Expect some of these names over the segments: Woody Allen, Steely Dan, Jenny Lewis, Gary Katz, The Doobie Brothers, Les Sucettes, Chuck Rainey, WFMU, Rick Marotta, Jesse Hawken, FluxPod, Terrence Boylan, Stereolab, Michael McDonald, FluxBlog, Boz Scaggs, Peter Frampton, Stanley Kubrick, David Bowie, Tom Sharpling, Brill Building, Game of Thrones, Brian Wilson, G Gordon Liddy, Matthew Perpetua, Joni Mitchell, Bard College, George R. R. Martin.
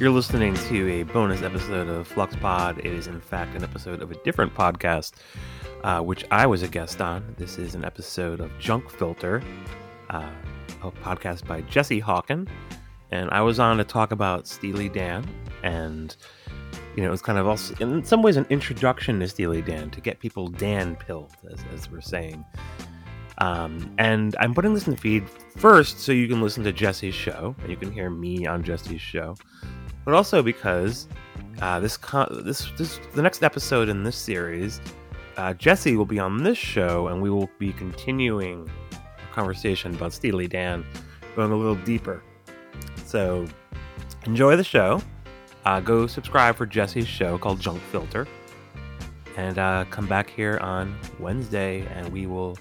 You're listening to a bonus episode of FluxPod. It is, in fact, an episode of a different podcast, which I was a guest on. This is an episode of Junk Filter, a podcast by Jesse Hawken. And I was on to talk about Steely Dan. And, you know, it was kind of also, in some ways, an introduction to Steely Dan, to get people Dan-pilled, as we're saying. And I'm putting this in the feed first so you can listen to Jesse's show, and you can hear me on Jesse's show. But also because the next episode in this series, Jesse will be on this show, and we will be continuing a conversation about Steely Dan, going a little deeper. So enjoy the show. Go subscribe for Jesse's show called Junk Filter, and come back here on Wednesday, and we will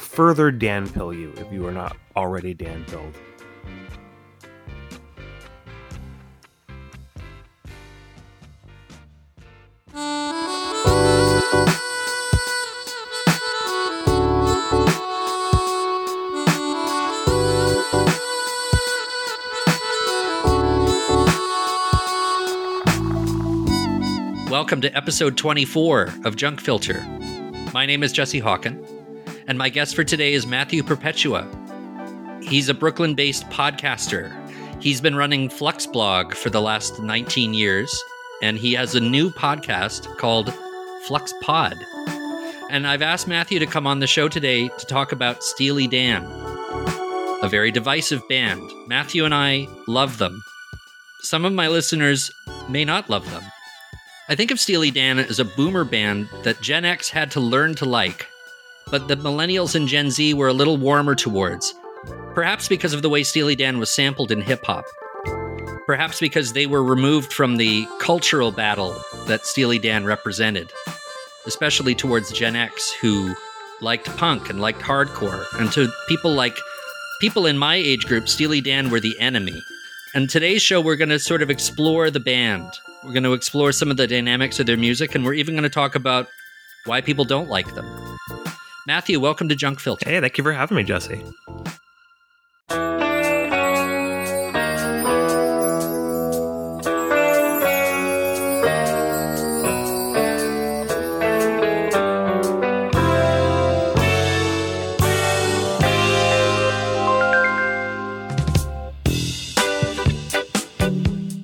further Dan-pill you if you are not already Dan-pilled. Welcome to episode 24 of Junk Filter. My name is Jesse Hawken, and my guest for today is Matthew Perpetua. He's a Brooklyn-based podcaster. He's been running FluxBlog for the last 19 years, and he has a new podcast called FluxPod. And I've asked Matthew to come on the show today to talk about Steely Dan, a very divisive band. Matthew and I love them. Some of my listeners may not love them. I think of Steely Dan as a boomer band that Gen X had to learn to like, but the millennials and Gen Z were a little warmer towards, perhaps because of the way Steely Dan was sampled in hip-hop, perhaps because they were removed from the cultural battle that Steely Dan represented, especially towards Gen X, who liked punk and liked hardcore, and to people in my age group, Steely Dan were the enemy. And today's show, we're going to sort of explore the band. We're going to explore some of the dynamics of their music, and we're even going to talk about why people don't like them. Matthew, welcome to Junk Filter. Hey, thank you for having me, Jesse.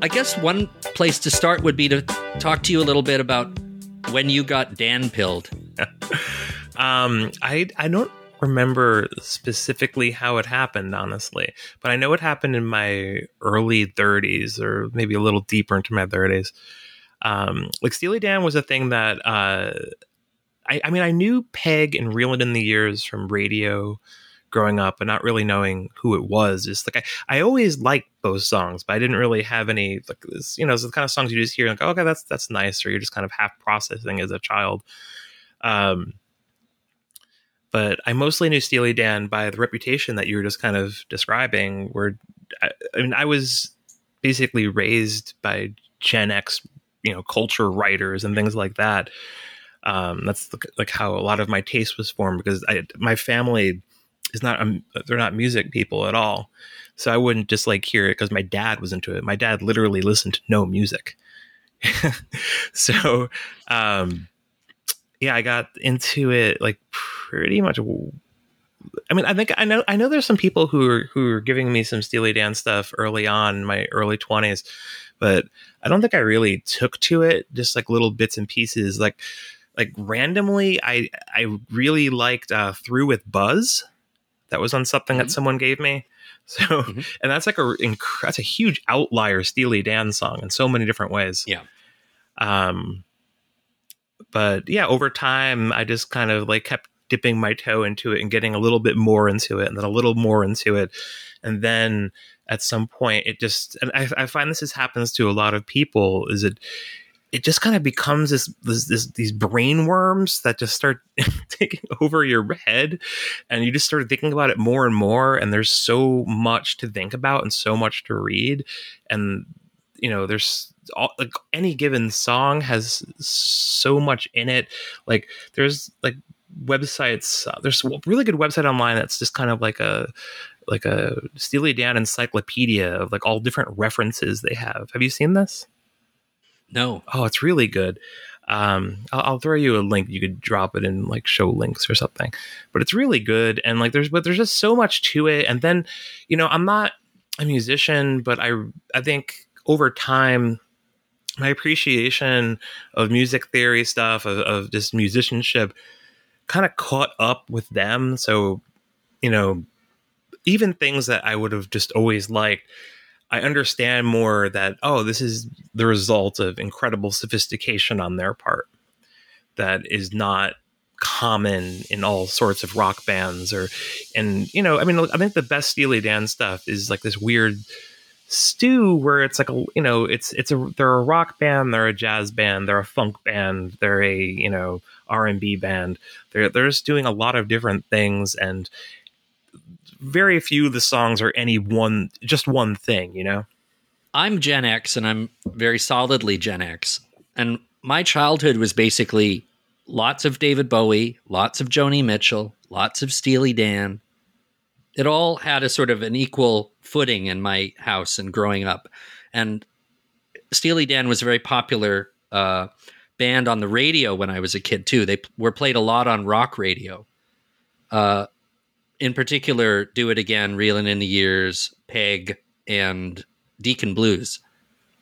I guess one place to start would be to talk to you a little bit about when you got Dan-pilled. I don't remember specifically how it happened, honestly, but I know it happened in my early 30s, or maybe a little deeper into my 30s. Like Steely Dan was a thing that I mean, I knew Peg and Reel It In the Years from radio growing up, and not really knowing who it was. It's like I always liked those songs, but I didn't really have any, like, this, you know, it's the kind of songs you just hear and like, oh, okay, that's nice, or you're just kind of half processing as a child. But I mostly knew Steely Dan by the reputation that you were just kind of describing. Where I mean, I was basically raised by Gen X, you know, culture writers and things like that. That's like how a lot of my taste was formed, because my family is not they're not music people at all, so I wouldn't just like hear it because my dad was into it. My dad literally listened to no music. So yeah, I got into it like pretty much. I mean, I think I know there's some people who are giving me some Steely Dan stuff early on in my early 20s, but I don't think I really took to it. Just like little bits and pieces, like randomly. I really liked Through With Buzz. That was on something that someone gave me. So, and that's like that's a huge outlier Steely Dan song in so many different ways. Yeah. But yeah, over time, I just kind of like kept dipping my toe into it and getting a little bit more into it, and then a little more into it. And then at some point it just, and I find this happens to a lot of people, is it just kind of becomes these brain worms that just start taking over your head, and you just start thinking about it more and more. And there's so much to think about and so much to read. And, you know, there's like any given song has so much in it. Like there's like websites, there's a really good website online that's just kind of like a like a Steely Dan encyclopedia of like all different references they have. Have you seen this? No. Oh, it's really good. I'll throw you a link. You could drop it in like show links or something, but it's really good. And like, there's just so much to it. And then, you know, I'm not a musician, but I think over time, my appreciation of music theory stuff, of just musicianship kind of caught up with them. So, you know, even things that I would have just always liked, I understand more that, oh, this is the result of incredible sophistication on their part that is not common in all sorts of rock bands. And, you know, I mean, I think the best Steely Dan stuff is like this weird stew where it's like, a, you know, they're a rock band, they're a jazz band, they're a funk band, they're a, you know, R&B band. They're just doing a lot of different things, and very few of the songs are just one thing, you know? I'm Gen X, and I'm very solidly Gen X. And my childhood was basically lots of David Bowie, lots of Joni Mitchell, lots of Steely Dan. It all had a sort of an equal footing in my house and growing up. And Steely Dan was a very popular band on the radio when I was a kid, too. They were played a lot on rock radio. In particular, Do It Again, Reelin' in the Years, Peg, and Deacon Blues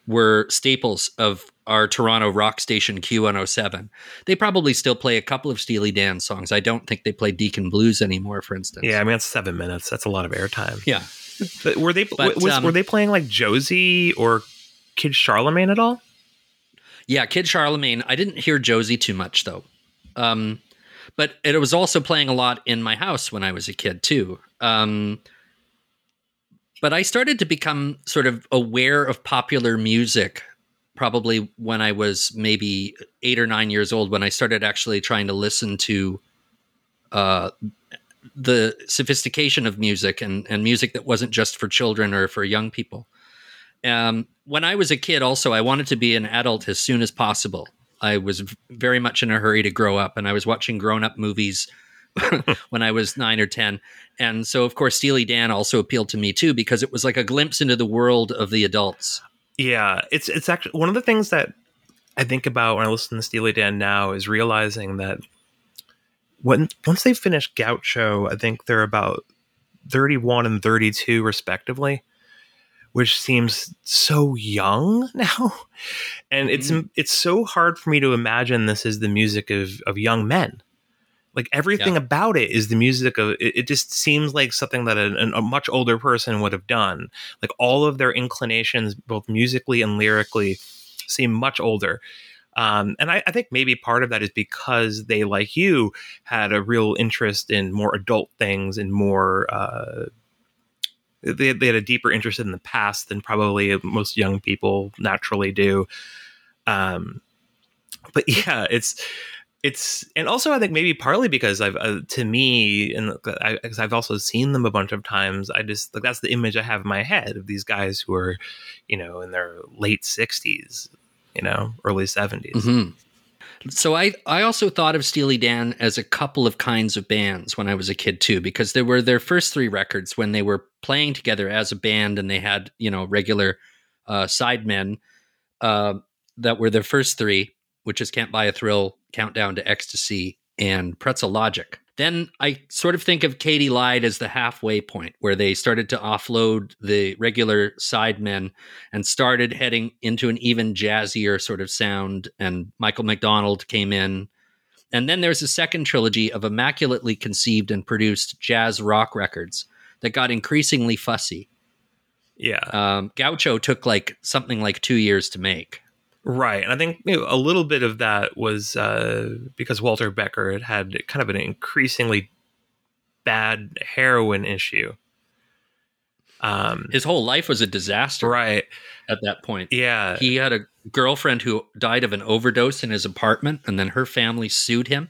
were staples of our Toronto rock station Q107. They probably still play a couple of Steely Dan songs. I don't think they play Deacon Blues anymore, for instance. Yeah, I mean, it's 7 minutes. That's a lot of airtime. Yeah. But were they playing like Josie or Kid Charlemagne at all? Yeah, Kid Charlemagne. I didn't hear Josie too much, though. But it was also playing a lot in my house when I was a kid, too. But I started to become sort of aware of popular music probably when I was maybe 8 or 9 years old, when I started actually trying to listen to the sophistication of music and music that wasn't just for children or for young people. When I was a kid also, I wanted to be an adult as soon as possible. I was very much in a hurry to grow up, and I was watching grown-up movies when I was 9 or 10. And so, of course, Steely Dan also appealed to me, too, because it was like a glimpse into the world of the adults. Yeah, it's actually one of the things that I think about when I listen to Steely Dan now is realizing that once they finish Gaucho, I think they're about 31 and 32, respectively, which seems so young now. And it's so hard for me to imagine this is the music of young men. Like everything about it is the music of, it just seems like something that a much older person would have done. Like all of their inclinations, both musically and lyrically, seem much older. And I think maybe part of that is because they, like you, had a real interest in more adult things and more, They had a deeper interest in the past than probably most young people naturally do. But yeah, it's and also I think maybe partly because I've also seen them a bunch of times. I just like that's the image I have in my head of these guys who are, you know, in their late 60s, you know, early 70s. Mm-hmm. So I also thought of Steely Dan as a couple of kinds of bands when I was a kid, too, because there were their first three records when they were playing together as a band and they had, you know, regular sidemen that were their first three, which is Can't Buy a Thrill, Countdown to Ecstasy, and Pretzel Logic. Then I sort of think of Katie Lyde as the halfway point where they started to offload the regular sidemen and started heading into an even jazzier sort of sound. And Michael McDonald came in. And then there's a second trilogy of immaculately conceived and produced jazz rock records that got increasingly fussy. Yeah. Gaucho took like something like 2 years to make. Right. And I think, you know, a little bit of that was because Walter Becker had kind of an increasingly bad heroin issue. His whole life was a disaster. Right. At that point. Yeah. He had a girlfriend who died of an overdose in his apartment, and then her family sued him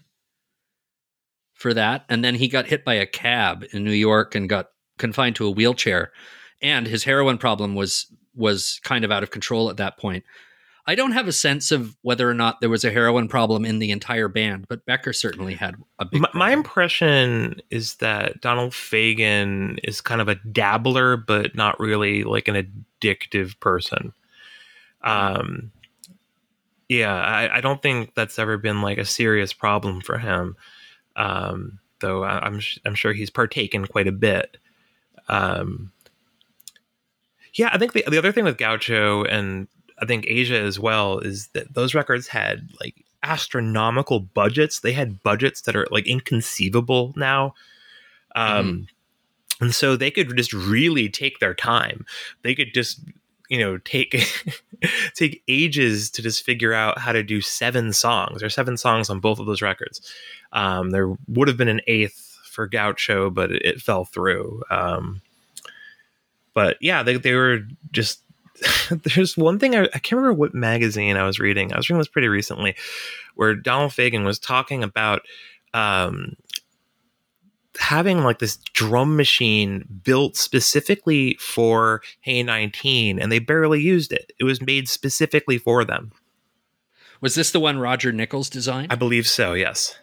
for that. And then he got hit by a cab in New York and got confined to a wheelchair. And his heroin problem was kind of out of control at that point. I don't have a sense of whether or not there was a heroin problem in the entire band, but Becker certainly had a big problem. My impression is that Donald Fagen is kind of a dabbler, but not really like an addictive person. I don't think that's ever been like a serious problem for him. Though I'm sure he's partaken quite a bit. I think the other thing with Gaucho and I think Asia as well is that those records had like astronomical budgets. They had budgets that are like inconceivable now. And so they could just really take their time. They could just, take ages to just figure out how to do 7 songs. There are 7 songs on both of those records. There would have been an 8th for Gaucho, but it fell through. But yeah, they were just, there's one thing I can't remember what magazine I was reading. I was reading this pretty recently where Donald Fagen was talking about having like this drum machine built specifically for Hey 19, and they barely used it. It was made specifically for them. Was this the one Roger Nichols designed? I believe so. Yes.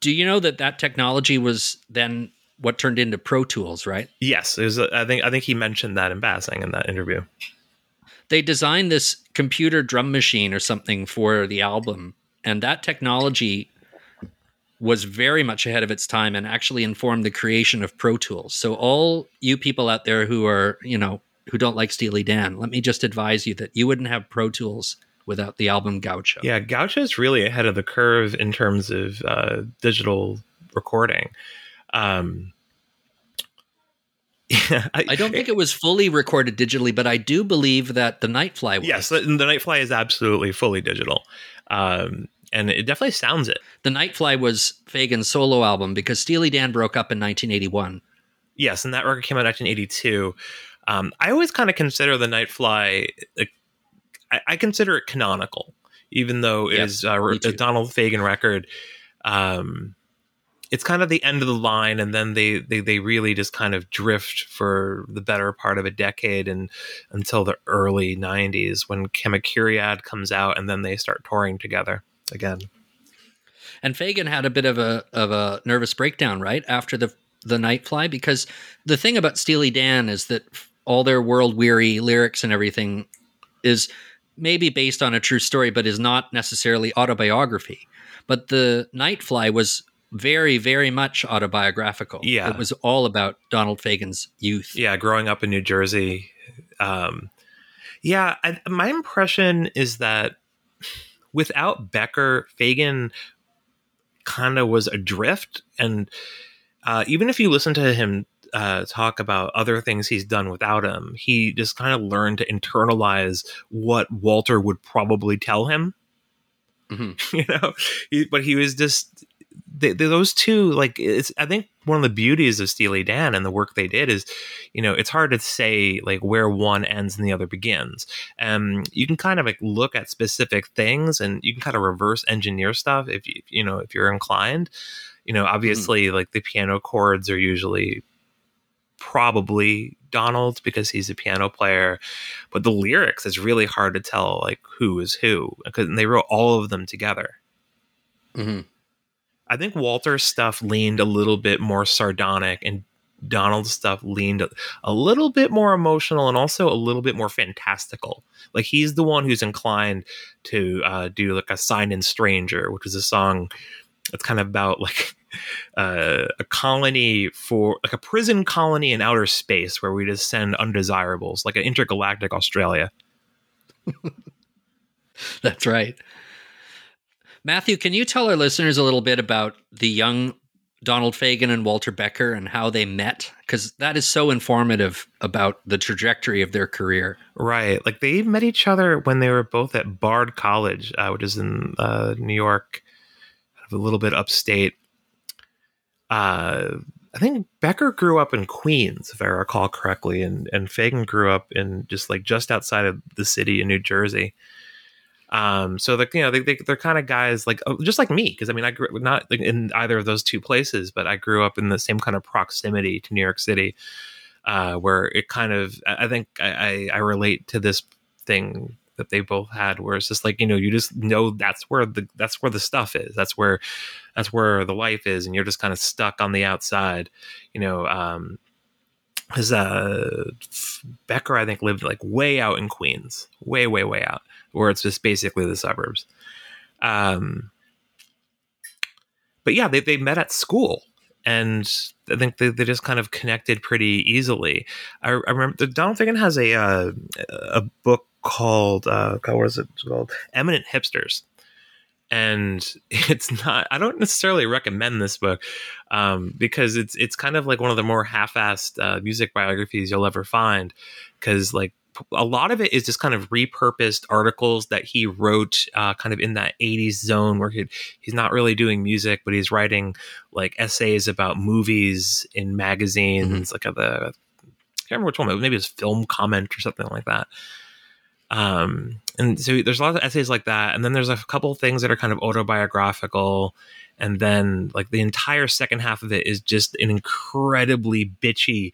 Do you know that technology was then what turned into Pro Tools, right? Yes, it was. I think he mentioned that in passing in that interview. They designed this computer drum machine or something for the album, and that technology was very much ahead of its time and actually informed the creation of Pro Tools. So all you people out there who are, who don't like Steely Dan, let me just advise you that you wouldn't have Pro Tools without the album Gaucho. Yeah, Gaucho is really ahead of the curve in terms of digital recording. I don't think it was fully recorded digitally, but I do believe that The Nightfly was. Yes, The Nightfly is absolutely fully digital. And it definitely sounds it. The Nightfly was Fagen's solo album because Steely Dan broke up in 1981. Yes, and that record came out in 1982. I always kind of consider The Nightfly, I consider it canonical, even though it is a Donald Fagen record. It's kind of the end of the line, and then they really just kind of drift for the better part of a decade and until the early 90s when Chemicuriad comes out, and then they start touring together again. And Fagen had a bit of a nervous breakdown right after the Nightfly, because the thing about Steely Dan is that all their world-weary lyrics and everything is maybe based on a true story, but is not necessarily autobiography. But The Nightfly was very, very much autobiographical. Yeah. It was all about Donald Fagen's youth. Yeah, growing up in New Jersey. My impression is that without Becker, Fagen kind of was adrift. And even if you listen to him talk about other things he's done without him, he just kind of learned to internalize what Walter would probably tell him. Mm-hmm. But he was just... those two, I think one of the beauties of Steely Dan and the work they did is, it's hard to say like where one ends and the other begins. You can kind of like look at specific things and you can kind of reverse engineer stuff if if you're inclined. Obviously, like the piano chords are usually probably Donald's because he's a piano player, but the lyrics, it's really hard to tell like who is who because they wrote all of them together. Mm-hmm. I think Walter's stuff leaned a little bit more sardonic and Donald's stuff leaned a little bit more emotional and also a little bit more fantastical. Like he's the one who's inclined to do like a Sign in Stranger, which is a song that's kind of about like a colony for like a prison colony in outer space where we just send undesirables, like an intergalactic Australia. That's right. Matthew, can you tell our listeners a little bit about the young Donald Fagen and Walter Becker and how they met? Because that is so informative about the trajectory of their career. Right. Like they met each other when they were both at Bard College, which is in New York, a little bit upstate. I think Becker grew up in Queens, if I recall correctly, and Fagen grew up in just outside of the city in New Jersey. So they're kind of guys like just like me, because I mean I grew up not in either of those two places, but I grew up in the same kind of proximity to New York City, where it kind of I relate to this thing that they both had, where it's just like, you know, you just know that's where the stuff is. That's where the life is. And you're just kind of stuck on the outside, you know. Becker, I think, lived like way out in Queens, way, way, way out, where it's just basically the suburbs. But yeah, they met at school, and I think they just kind of connected pretty easily. I remember that Donald Fagen has a book called what is it called? Eminent Hipsters. And it's not, I don't necessarily recommend this book, because it's kind of like one of the more half-assed music biographies you'll ever find. Because like a lot of it is just kind of repurposed articles that he wrote, kind of in that 80s zone where he's not really doing music, but he's writing like essays about movies in magazines, like I can't remember which one, but maybe it was Film Comment or something like that. And so there's a lot of essays like that. And then there's a couple of things that are kind of autobiographical. And then like the entire second half of it is just an incredibly bitchy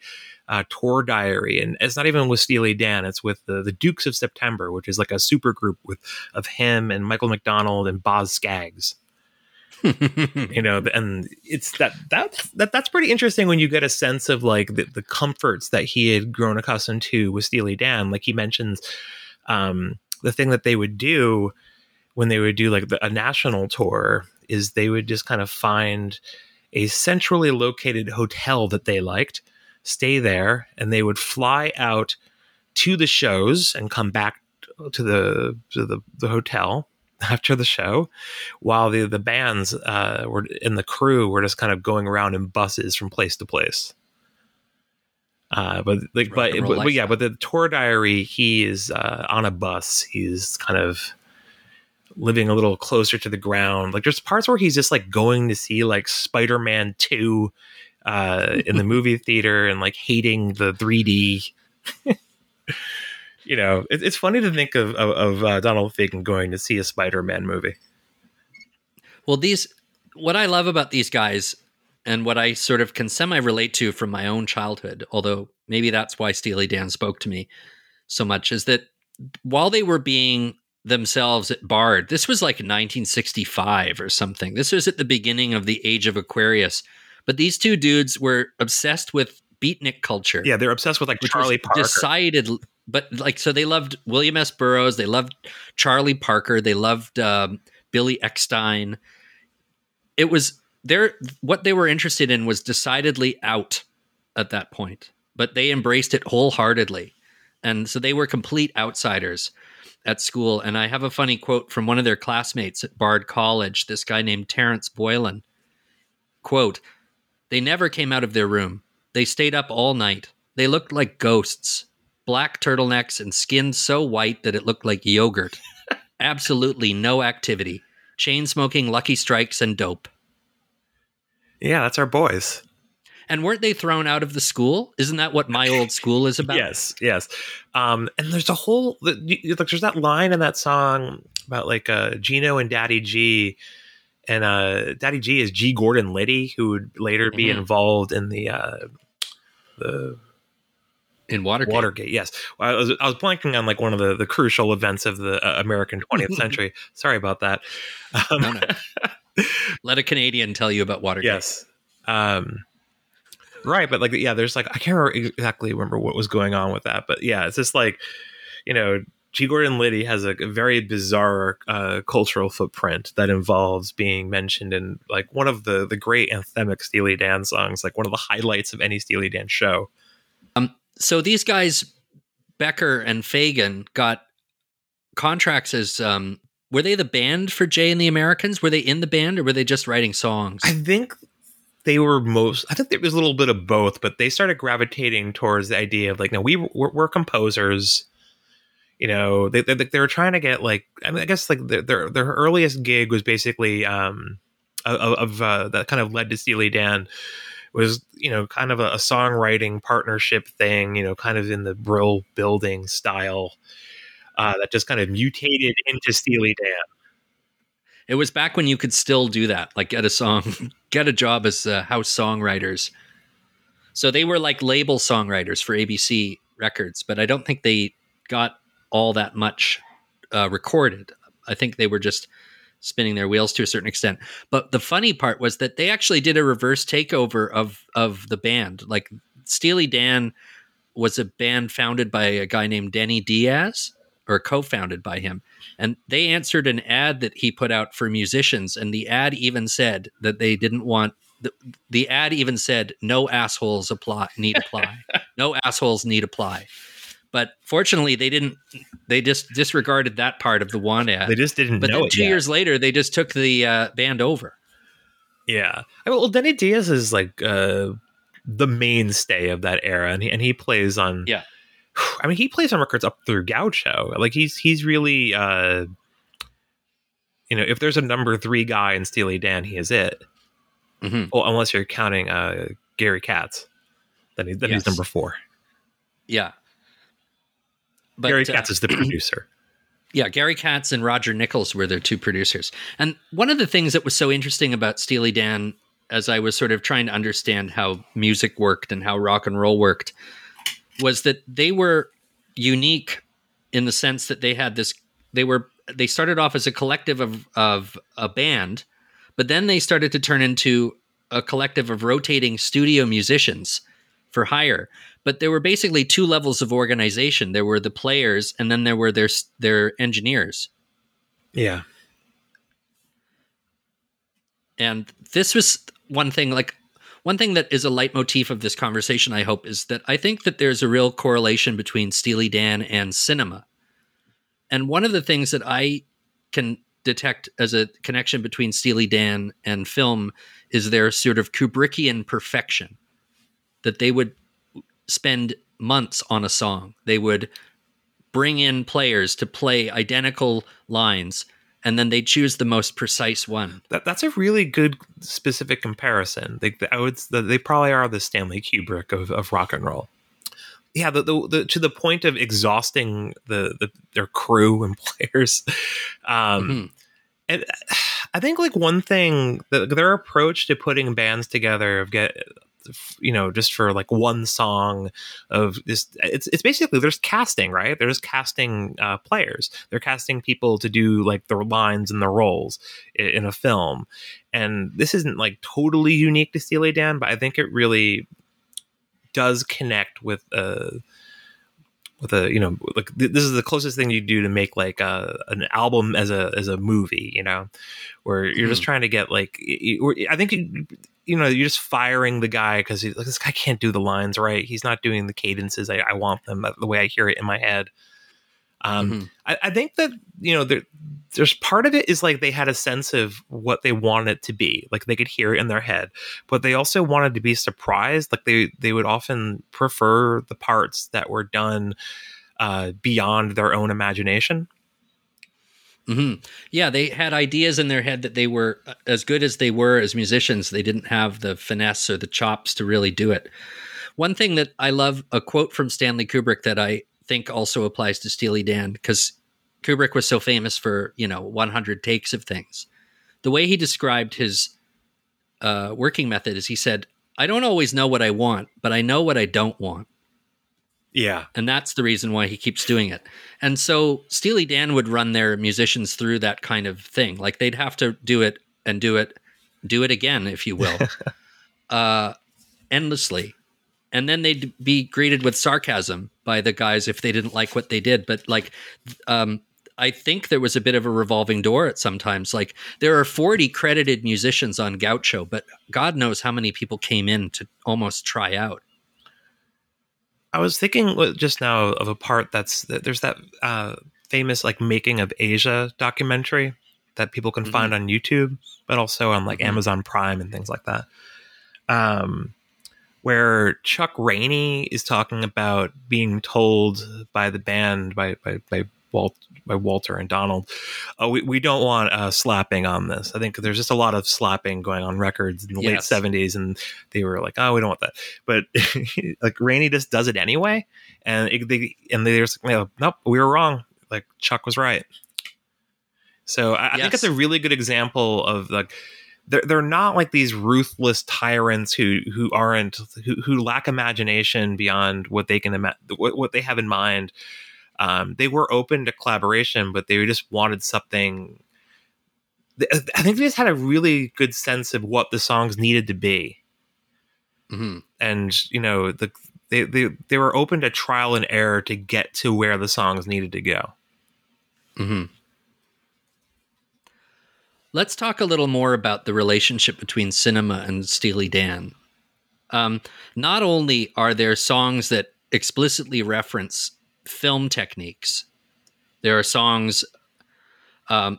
tour diary. And it's not even with Steely Dan. It's with the Dukes of September, which is like a super group of him and Michael McDonald and Boz Scaggs. You know, and it's that's pretty interesting when you get a sense of like the comforts that he had grown accustomed to with Steely Dan. Like he mentions the thing that they would do when they would do like a national tour is they would just kind of find a centrally located hotel that they liked, stay there, and they would fly out to the shows and come back to the hotel after the show, while the bands were and the crew were just kind of going around in buses from place to place. But the tour diary, he is on a bus. He's kind of living a little closer to the ground. Like there's parts where he's just like going to see like Spider-Man 2 in the movie theater and like hating the 3D. You know, it's funny to think of Donald Fagen going to see a Spider-Man movie. Well, what I love about these guys, and what I sort of can semi-relate to from my own childhood, although maybe that's why Steely Dan spoke to me so much, is that while they were being themselves at Bard, this was like 1965 or something. This was at the beginning of the Age of Aquarius. But these two dudes were obsessed with beatnik culture. Yeah, they're obsessed with like Charlie Parker. So they loved William S. Burroughs. They loved Charlie Parker. They loved Billy Eckstine. It was... what they were interested in was decidedly out at that point, but they embraced it wholeheartedly. And so they were complete outsiders at school. And I have a funny quote from one of their classmates at Bard College, this guy named Terrence Boylan. Quote, "They never came out of their room. They stayed up all night. They looked like ghosts, black turtlenecks and skin so white that it looked like yogurt. Absolutely no activity. Chain smoking, Lucky Strikes, and dope." Yeah, that's our boys. And weren't they thrown out of the school? Isn't that what My Old School is about? Yes. And there's a whole... there's that line in that song about like Gino and Daddy G. And Daddy G is G Gordon Liddy, who would later be involved in the... In Watergate, yes. I was blanking on like one of the crucial events of the American 20th century. Sorry about that. No. Let a Canadian tell you about Watergate. Yes. Right, but like, yeah, there's like, I can't remember what was going on with that, but yeah, it's just like, you know, G. Gordon Liddy has a very bizarre cultural footprint that involves being mentioned in like one of the great anthemic Steely Dan songs, like one of the highlights of any Steely Dan show. So these guys, Becker and Fagen, got contracts as, were they the band for Jay and the Americans? Were they in the band or were they just writing songs? I think there was a little bit of both, but they started gravitating towards the idea of like, no, we're composers. You know, they were trying to get like, I mean, I guess like their earliest gig was basically that kind of led to Steely Dan. Was, you know, kind of a songwriting partnership thing, you know, kind of in the Brill Building style that just kind of mutated into Steely Dan. It was back when you could still do that, like get a job as house songwriters. So they were like label songwriters for ABC Records, but I don't think they got all that much recorded. I think they were just spinning their wheels to a certain extent. But the funny part was that they actually did a reverse takeover of the band. Like Steely Dan was a band founded by a guy named Denny Diaz, or co-founded by him. And they answered an ad that he put out for musicians. And the ad even said that they didn't want, the ad even said, no assholes need apply. No assholes need apply. But fortunately, they didn't. They just disregarded that part of the want ad. They just didn't know it. But 2 years later, they just took the band over. Yeah. Well, Denny Diaz is like the mainstay of that era, and he plays on. Yeah. I mean, he plays on records up through Gaucho. Like he's really, if there's a number three guy in Steely Dan, he is it. Mm-hmm. Well, unless you're counting Gary Katz, then he's number four. Yeah. But Gary Katz is the producer. Yeah, Gary Katz and Roger Nichols were their two producers. And one of the things that was so interesting about Steely Dan, as I was sort of trying to understand how music worked and how rock and roll worked, was that they were unique in the sense that they had this. They started off as a collective of a band, but then they started to turn into a collective of rotating studio musicians for hire. But there were basically two levels of organization. There were the players, and then there were their engineers. Yeah. And this was one thing, that is a leitmotif of this conversation, I hope, is that I think that there's a real correlation between Steely Dan and cinema. And one of the things that I can detect as a connection between Steely Dan and film is their sort of Kubrickian perfection, that they would spend months on a song. They would bring in players to play identical lines, and then they choose the most precise one. That's a really good specific comparison. They probably are the Stanley Kubrick of rock and roll. Yeah, to the point of exhausting their crew and players. Mm-hmm. And I think one thing, their approach to putting bands together just for one song of this, it's basically there's casting, right? They're just casting players. They're casting people to do their lines and their roles in a film. And this isn't totally unique to Steely Dan, but I think it really does connect with this is the closest thing you do to make an album as a movie, where you're just trying to get I think you're just firing the guy because he's this guy can't do the lines right. He's not doing the cadences I want them the way I hear it in my head. Mm-hmm. I think that there's part of it is they had a sense of what they wanted it to be. They could hear it in their head, but they also wanted to be surprised. They would often prefer the parts that were done beyond their own imagination. Mm-hmm. Yeah, they had ideas in their head that they were as good as they were as musicians. They didn't have the finesse or the chops to really do it. One thing that I love, a quote from Stanley Kubrick that I think also applies to Steely Dan, because Kubrick was so famous for 100 takes of things. The way he described his working method is he said, "I don't always know what I want, but I know what I don't want." Yeah. And that's the reason why he keeps doing it. And so Steely Dan would run their musicians through that kind of thing. They'd have to do it and do it again, if you will, endlessly. And then they'd be greeted with sarcasm by the guys if they didn't like what they did. But I think there was a bit of a revolving door at sometimes. There are 40 credited musicians on Gaucho, but God knows how many people came in to almost try out. I was thinking just now of a part there's that famous Making of Asia documentary that people can mm-hmm. find on YouTube, but also on mm-hmm. Amazon Prime and things like that. Where Chuck Rainey is talking about being told by the band, by Walter and Donald, "Oh, we don't want slapping on this." I think there's just a lot of slapping going on records in the late 70s, and they were like, "Oh, we don't want that." But Rainey just does it anyway, and they're just like, "Nope, we were wrong. Chuck was right." So I think it's a really good example of They're not these ruthless tyrants who lack imagination beyond what they have in mind. They were open to collaboration, but they just wanted something. I think they just had a really good sense of what the songs needed to be. Mm-hmm. And, you know, they were open to trial and error to get to where the songs needed to go. Mm-hmm. Let's talk a little more about the relationship between cinema and Steely Dan. Not only are there songs that explicitly reference film techniques, there are songs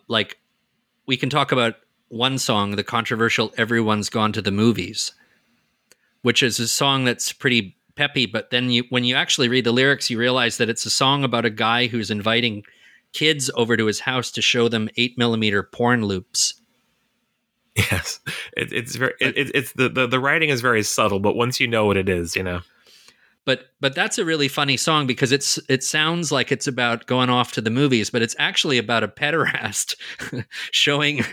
like we can talk about one song, the controversial Everyone's Gone to the Movies, which is a song that's pretty peppy. But then when you actually read the lyrics, you realize that it's a song about a guy who's inviting kids over to his house to show them 8mm porn loops. Yes, it's the writing is very subtle, but once you know what it is, you know. But that's a really funny song because it sounds like it's about going off to the movies, but it's actually about a pederast showing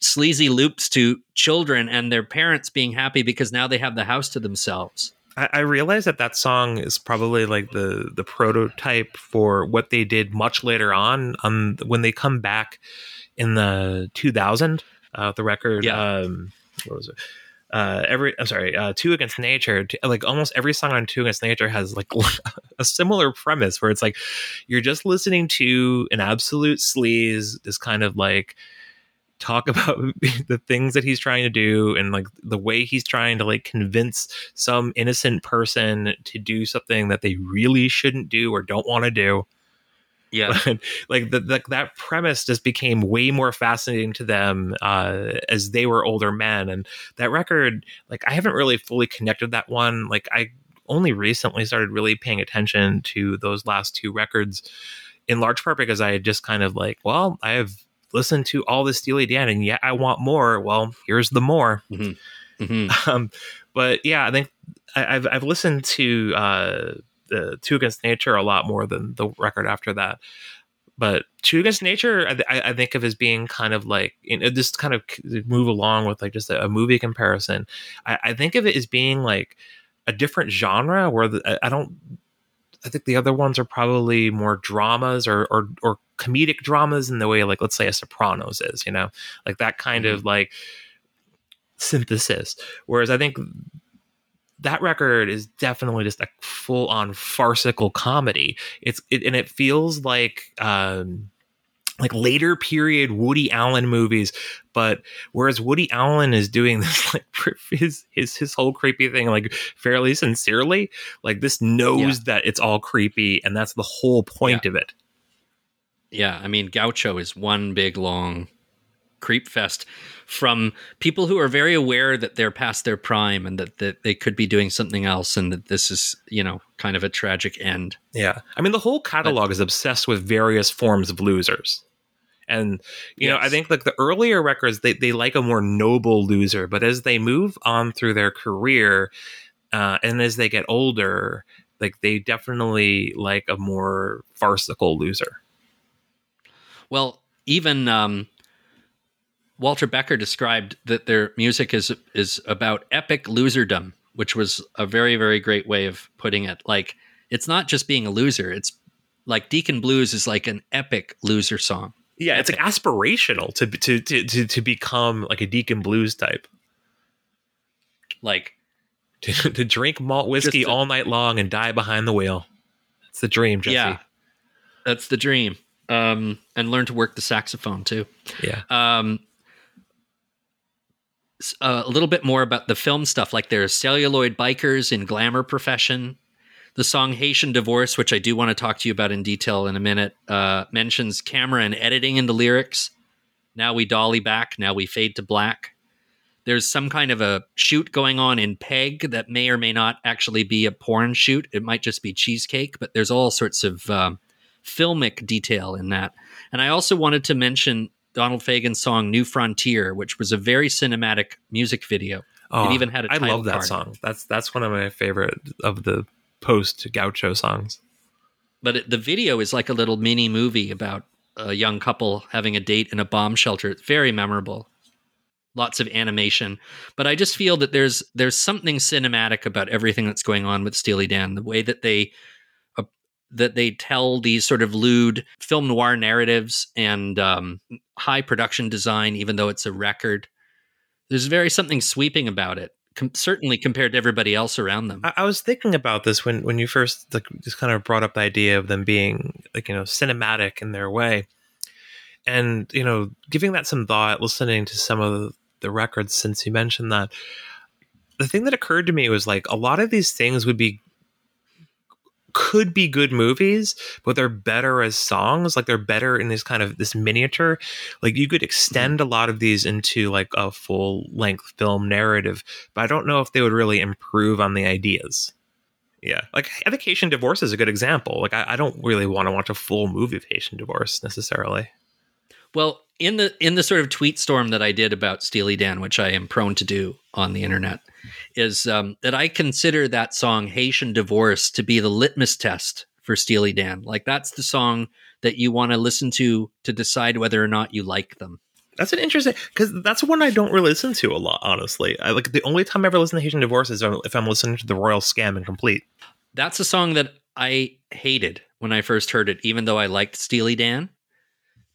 sleazy loops to children and their parents being happy because now they have the house to themselves. I realize that song is probably like the prototype for what they did much later on when they come back in the 2000, the record, yeah. What was it? Two Against Nature. Like almost every song on Two Against Nature has like a similar premise where it's like you're just listening to an absolute sleaze, this kind of like talk about the things that he's trying to do and like the way he's trying to like convince some innocent person to do something that they really shouldn't do or don't want to do. Yeah. But, like that premise just became way more fascinating to them as they were older men. And that record, like I haven't really fully connected that one. Like I only recently started really paying attention to those last two records in large part because I had just kind of like, well, I have listened to all the Steely Dan and yet I want more. Well, here's the more. Mm-hmm. Mm-hmm. But yeah, I think I've listened to, the Two Against Nature a lot more than the record after that. But Two Against Nature, I think of as being kind of like, you know, just kind of move along with like just a movie comparison. I think of it as being like a different genre where I think the other ones are probably more dramas or comedic dramas in the way, like, let's say a Sopranos is, you know, like that kind mm-hmm. of like synthesis. Whereas I think that record is definitely just a full-on farcical comedy. It feels like later period Woody Allen movies, but whereas Woody Allen is doing this like his whole creepy thing like fairly sincerely, like this knows yeah. that it's all creepy and that's the whole point yeah. of it. Yeah, I mean Gaucho is one big long creep fest from people who are very aware that they're past their prime and that they could be doing something else and that this is, you know, kind of a tragic end. Yeah. I mean, the whole catalog is obsessed with various forms of losers. And, you yes. know, I think like the earlier records, they like a more noble loser, but as they move on through their career and as they get older, like they definitely like a more farcical loser. Well, even, Walter Becker described that their music is about epic loserdom, which was a very, very great way of putting it. Like, it's not just being a loser. It's like Deacon Blues is like an epic loser song. Yeah, epic. It's like aspirational to become like a Deacon Blues type. Like to drink malt whiskey all night long and die behind the wheel. That's the dream, Jesse. Yeah, that's the dream. And learn to work the saxophone too. Yeah. A little bit more about the film stuff, like there's celluloid bikers in glamour profession. The song Haitian Divorce, which I do want to talk to you about in detail in a minute, mentions camera and editing in the lyrics. Now we dolly back, now we fade to black. There's some kind of a shoot going on in Peg that may or may not actually be a porn shoot. It might just be cheesecake, but there's all sorts of filmic detail in that. And I also wanted to mention Donald Fagen's song New Frontier, which was a very cinematic music video. Oh, it even had a title I love that card. Song. That's one of my favorite of the post-Gaucho songs. But the video is like a little mini movie about a young couple having a date in a bomb shelter. It's very memorable. Lots of animation. But I just feel that there's something cinematic about everything that's going on with Steely Dan. The way that they that they tell these sort of lewd film noir narratives and high production design, even though it's a record. There's very something sweeping about it, certainly compared to everybody else around them. I was thinking about this when you first just kind of brought up the idea of them being like, you know, cinematic in their way. And, you know, giving that some thought, listening to some of the records since you mentioned that, the thing that occurred to me was like a lot of these things could be good movies, but they're better as songs. Like they're better in this kind of this miniature. Like you could extend a lot of these into like a full length film narrative, but I don't know if they would really improve on the ideas. Yeah. Like I think Haitian Divorce is a good example. Like I don't really want to watch a full movie of Haitian Divorce necessarily. Well, in the sort of tweet storm that I did about Steely Dan, which I am prone to do on the internet, is that I consider that song Haitian Divorce to be the litmus test for Steely Dan. Like that's the song that you want to listen to decide whether or not you like them. That's an interesting, because that's one I don't really listen to a lot, honestly. I, like the only time I ever listen to Haitian Divorce is if I'm listening to The Royal Scam Incomplete. That's a song that I hated when I first heard it, even though I liked Steely Dan,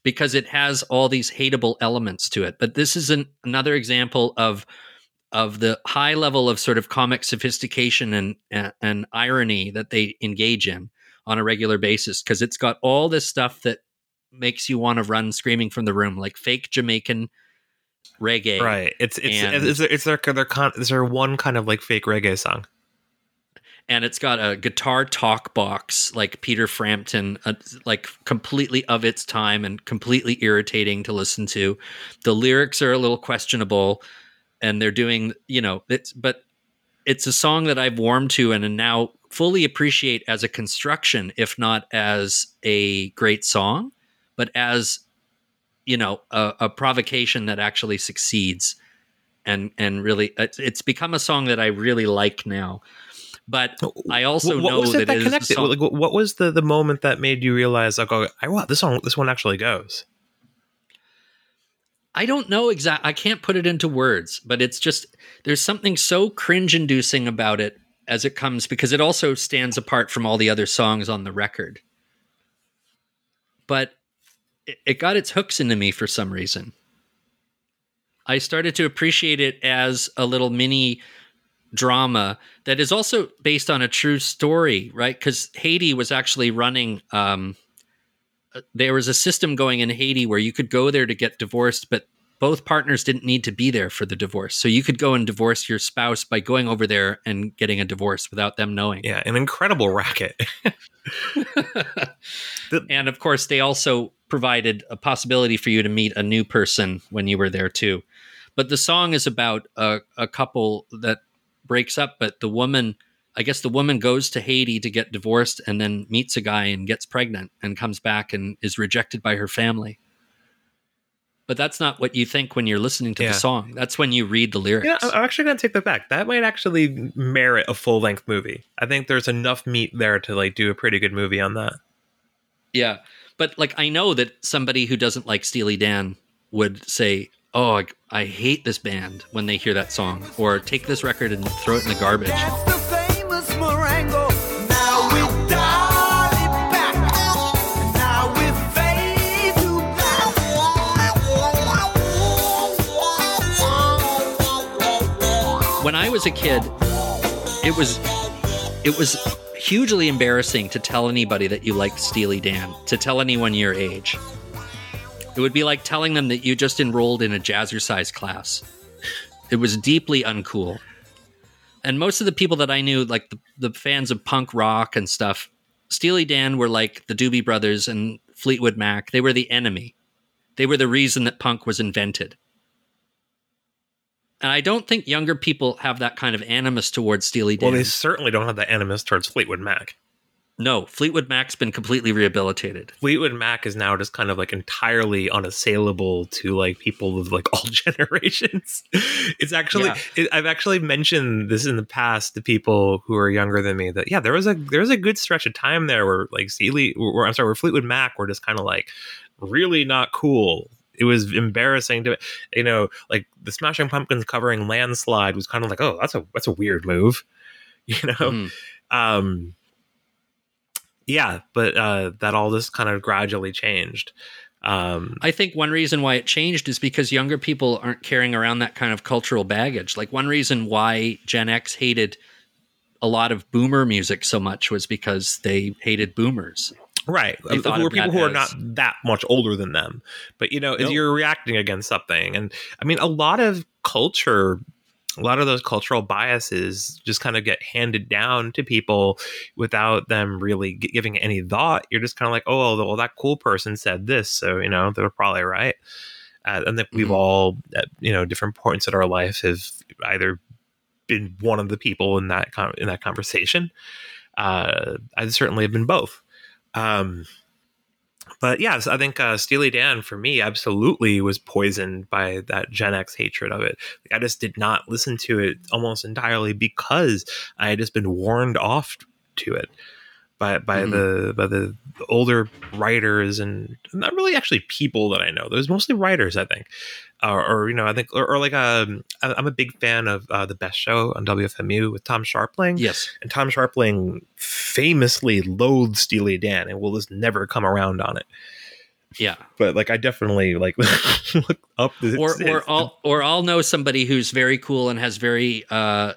because it has all these hateable elements to it. But this is another example of the high level of sort of comic sophistication and irony that they engage in on a regular basis, because it's got all this stuff that makes you want to run screaming from the room, like fake Jamaican reggae. Right. It's their one kind of like fake reggae song. And it's got a guitar talk box like Peter Frampton, like completely of its time and completely irritating to listen to. The lyrics are a little questionable and they're doing, you know, but it's a song that I've warmed to and now fully appreciate as a construction, if not as a great song, but as, you know, a provocation that actually succeeds. And really, it's become a song that I really like now. But I also know that connected. What was the moment that made you realize, like, oh, wow, this one actually goes? I don't know exactly. I can't put it into words, but it's just there's something so cringe-inducing about it as it comes, because it also stands apart from all the other songs on the record. But it got its hooks into me for some reason. I started to appreciate it as a little mini drama that is also based on a true story, right? Because Haiti was actually running, there was a system going in Haiti where you could go there to get divorced, but both partners didn't need to be there for the divorce. So you could go and divorce your spouse by going over there and getting a divorce without them knowing. Yeah, an incredible racket. And of course, they also provided a possibility for you to meet a new person when you were there too. But the song is about a couple that breaks up, but the woman goes to Haiti to get divorced and then meets a guy and gets pregnant and comes back and is rejected by her family. But that's not what you think when you're listening to the song. That's when you read the lyrics. Yeah, I'm actually going to take that back. That might actually merit a full-length movie. I think there's enough meat there to like do a pretty good movie on that. Yeah, but like I know that somebody who doesn't like Steely Dan would say, oh, I hate this band when they hear that song, or take this record and throw it in the garbage. That's the famous Marengo. Now we dial it back. Now we fade to black. When I was a kid, it was hugely embarrassing to tell anybody that you liked Steely Dan, to tell anyone your age. It would be like telling them that you just enrolled in a jazzercise class. It was deeply uncool. And most of the people that I knew, like the fans of punk rock and stuff, Steely Dan were like the Doobie Brothers and Fleetwood Mac. They were the enemy. They were the reason that punk was invented. And I don't think younger people have that kind of animus towards Steely Dan. Well, they certainly don't have that animus towards Fleetwood Mac. No, Fleetwood Mac's been completely rehabilitated. Fleetwood Mac is now just kind of like entirely unassailable to like people of like all generations. It's actually, I've actually mentioned this in the past to people who are younger than me that, yeah, there was a good stretch of time there where like where Fleetwood Mac were just kind of like really not cool. It was embarrassing to, you know, like the Smashing Pumpkins covering Landslide was kind of like, oh, that's a weird move, you know? Yeah, but that all this kind of gradually changed. I think one reason why it changed is because younger people aren't carrying around that kind of cultural baggage. Like, one reason why Gen X hated a lot of boomer music so much was because they hated boomers. Right. They were people who are not that much older than them. But, you know, you're reacting against something. And I mean, a lot of those cultural biases just kind of get handed down to people without them really giving any thought. You're just kind of like, oh, well, that cool person said this. So, you know, they're probably right. And that we've all, at, you know, different points in our life have either been one of the people in that conversation. I certainly have been both. But yes, I think Steely Dan, for me, absolutely was poisoned by that Gen X hatred of it. Like, I just did not listen to it almost entirely because I had just been warned off to it by the older writers and not really actually people that I know. There's mostly writers, I think, I'm a big fan of The Best Show on WFMU with Tom Sharpling. Yes. And Tom Sharpling famously loathed Steely Dan and will just never come around on it. Yeah. But like, I definitely like look up. I'll know somebody who's very cool and has very,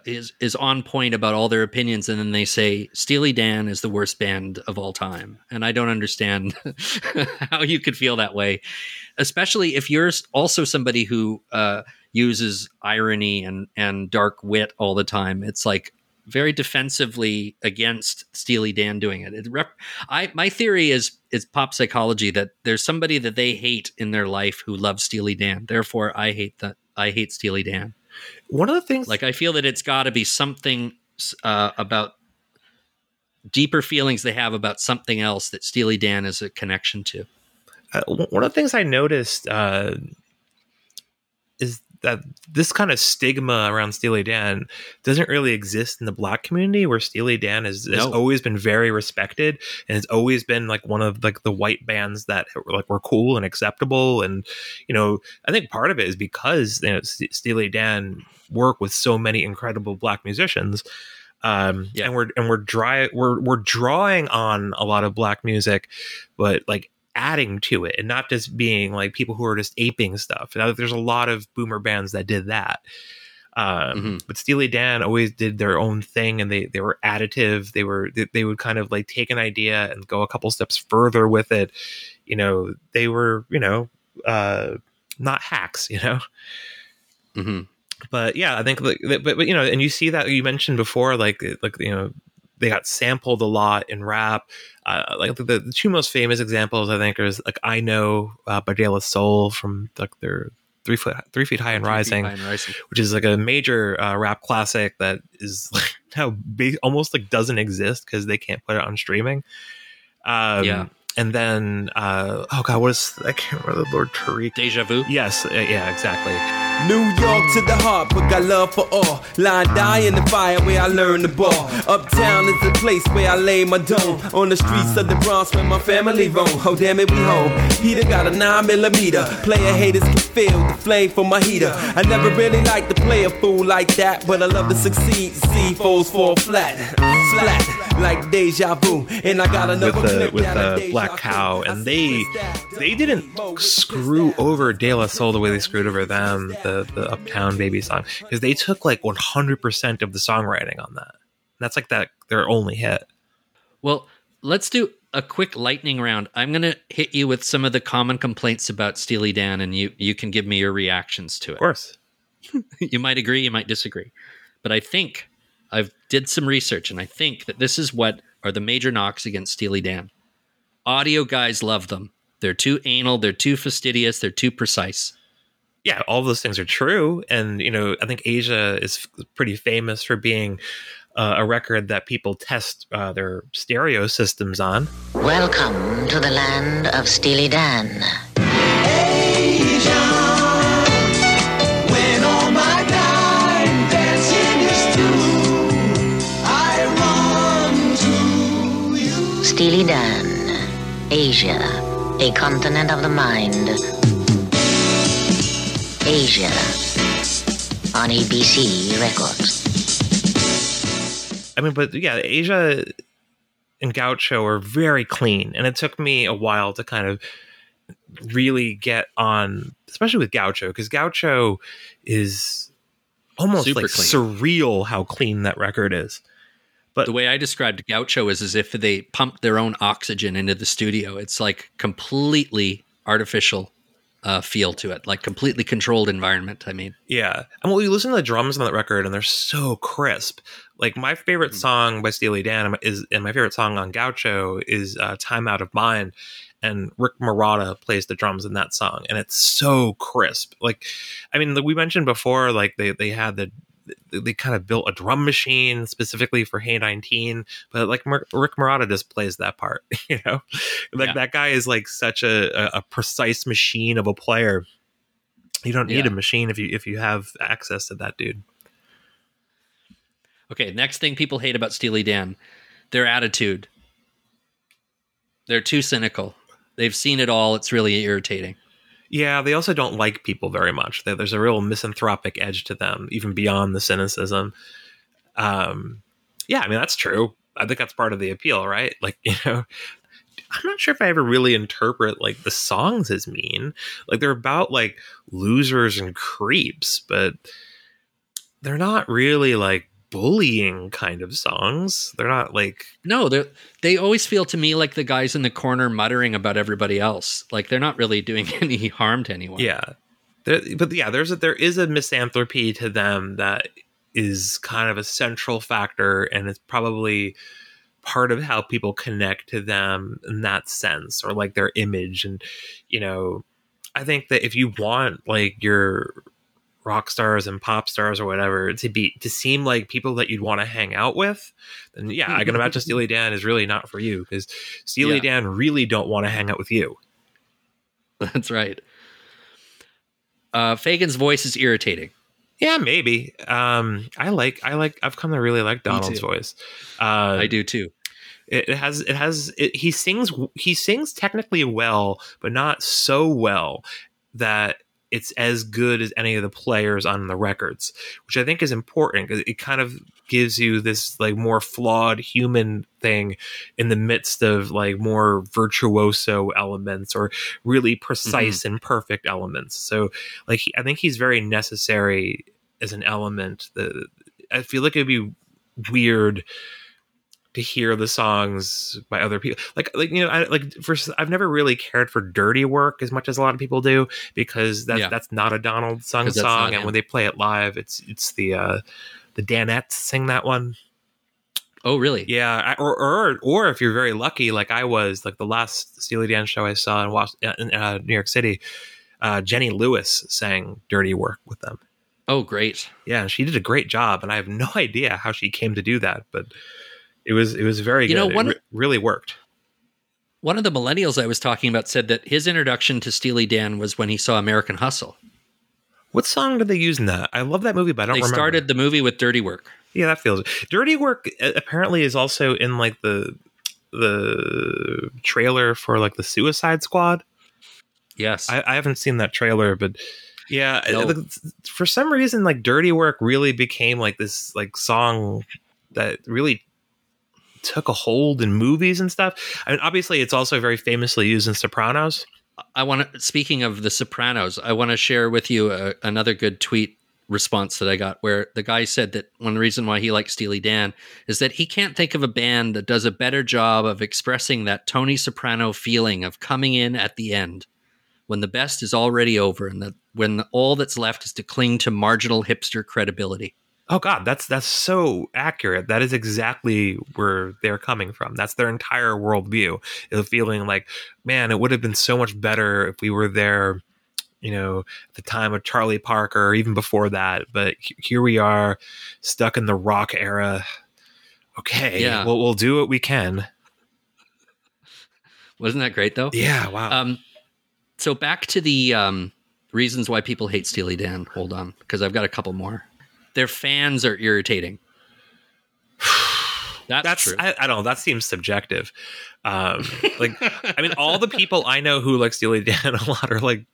is on point about all their opinions. And then they say Steely Dan is the worst band of all time. And I don't understand how you could feel that way, especially if you're also somebody who, uses irony and dark wit all the time. It's like very defensively against Steely Dan doing it. My theory is pop psychology, that there's somebody that they hate in their life who loves Steely Dan. Therefore, I hate Steely Dan. One of the things, like, I feel that it's got to be something about deeper feelings they have about something else that Steely Dan is a connection to. One of the things I noticed is that this kind of stigma around Steely Dan doesn't really exist in the Black community, where Steely Dan has always been very respected, and it's always been like one of like the white bands that like were cool and acceptable. And, you know, I think part of it is because, you know, Steely Dan work with so many incredible Black musicians. And we're drawing on a lot of Black music, but like adding to it and not just being like people who are just aping stuff. Now, there's a lot of boomer bands that did that. But Steely Dan always did their own thing, and they were additive. They would kind of like take an idea and go a couple steps further with it. You know, they were, you know, not hacks, you know? Mm-hmm. But yeah, I think, but you know, and you see that, you mentioned before, like, you know, they got sampled a lot in rap. Like the two most famous examples, I think, is like "I Know" by De La Soul from like their Three Feet High and Rising, which is like a major rap classic that is like now almost like doesn't exist because they can't put it on streaming. Yeah. And then I can't remember the Lord Tariq. Deja Vu? Yes, yeah, exactly. New York to the heart, but got love for all. Line die in the fire where I learned the ball. Uptown is the place where I lay my dome. On the streets of the Bronx where my family roam. Oh damn it, we home. Peter got a 9mm. Player haters can feel the flame for my heater. I never really liked to play a fool like that, but I love to succeed. See foes fall flat, flat like deja vu. And I got another clip with Black Cow, and they didn't screw over De La Soul the way they screwed over them, the Uptown Baby song, because they took like 100% of the songwriting on that. And that's like their only hit. Well, let's do a quick lightning round. I'm gonna hit you with some of the common complaints about Steely Dan, and you can give me your reactions to it. Of course. You might agree, you might disagree, but I think I've did some research, and I think that this is what are the major knocks against Steely Dan. Audio guys love them. They're too anal, they're too fastidious, they're too precise. Yeah, all those things are true. And, you know, I think Asia is pretty famous for being a record that people test their stereo systems on. Welcome to the land of Steely Dan. Asia, when all my time dancing is through, I run to you. Steely Dan. Asia, a continent of the mind. Asia, on ABC Records. I mean, but yeah, Asia and gaucho are very clean. And it took me a while to kind of really get on, especially with gaucho, because gaucho is almost super like clean. Surreal how clean that record is. But the way I described gaucho is as if they pumped their own oxygen into the studio. It's like completely artificial feel to it, like completely controlled environment. I mean, yeah. And well, you listen to the drums on that record and they're so crisp. Like my favorite song by Steely Dan is, and my favorite song on Gaucho is Time Out of Mind. And Rick Marotta plays the drums in that song. And it's so crisp. Like, I mean, we mentioned before, like they had the, they kind of built a drum machine specifically for Hey 19, but like Rick Marotta just plays that part, you know, like yeah. That guy is like such a precise machine of a player. You don't need a machine if you have access to that dude. Okay. Next thing people hate about Steely Dan, their attitude. They're too cynical. They've seen it all. It's really irritating. Yeah, they also don't like people very much. There's a real misanthropic edge to them, even beyond the cynicism. Yeah, I mean, that's true. I think that's part of the appeal, right? Like, you know, I'm not sure if I ever really interpret, like, the songs as mean. Like, they're about, like, losers and creeps, but they're not really, like, bullying kind of songs. They're not like, no, they always feel to me like the guys in the corner muttering about everybody else. Like they're not really doing any harm to anyone. Yeah, but yeah, there is a misanthropy to them that is kind of a central factor, and it's probably part of how people connect to them in that sense, or like their image. And you know, I think that if you want like your rock stars and pop stars or whatever to seem like people that you'd want to hang out with, then yeah, I can imagine Steely Dan is really not for you, because Steely Dan really don't want to hang out with you. That's right. Fagen's voice is irritating. Yeah, maybe. I've come to really like Donald's voice. I do too. He sings technically well, but not so well that it's as good as any of the players on the records, which I think is important because it kind of gives you this like more flawed human thing in the midst of like more virtuoso elements or really precise and perfect elements. So like, I think he's very necessary as an element. I feel like it'd be weird to hear the songs by other people. Like, you know, I've never really cared for Dirty Work as much as a lot of people do, because that's not a Donald sung song. And when they play it live, it's the Danettes sing that one. Oh, really? Yeah. Or if you're very lucky, like I was, like the last Steely Dan show I saw and watched in New York City, Jenny Lewis sang Dirty Work with them. Oh, great. Yeah. She did a great job. And I have no idea how she came to do that, but it was very good. You know, it really worked. One of the millennials I was talking about said that his introduction to Steely Dan was when he saw American Hustle. What song did they use in that? I love that movie, but I don't remember. They started the movie with Dirty Work. Yeah, that feels... Dirty Work apparently is also in like the trailer for like the Suicide Squad. Yes. I haven't seen that trailer, but... Yeah, no. For some reason, like Dirty Work really became like this like song that really took a hold in movies and stuff. I mean, obviously it's also very famously used in Sopranos. Speaking of the Sopranos, I want to share with you another good tweet response that I got, where the guy said that one reason why he likes Steely Dan is that he can't think of a band that does a better job of expressing that Tony Soprano feeling of coming in at the end when the best is already over and when all that's left is to cling to marginal hipster credibility. Oh God, that's so accurate. That is exactly where they're coming from. That's their entire worldview. It's feeling like, man, it would have been so much better if we were there, you know, at the time of Charlie Parker, or even before that. But here we are, stuck in the rock era. Okay, yeah. Well, we'll do what we can. Wasn't that great though? Yeah, wow. So back to the reasons why people hate Steely Dan. Hold on, because I've got a couple more. Their fans are irritating. That's true. I don't know. That seems subjective. Like, I mean, all the people I know who like Steely Dan a lot are like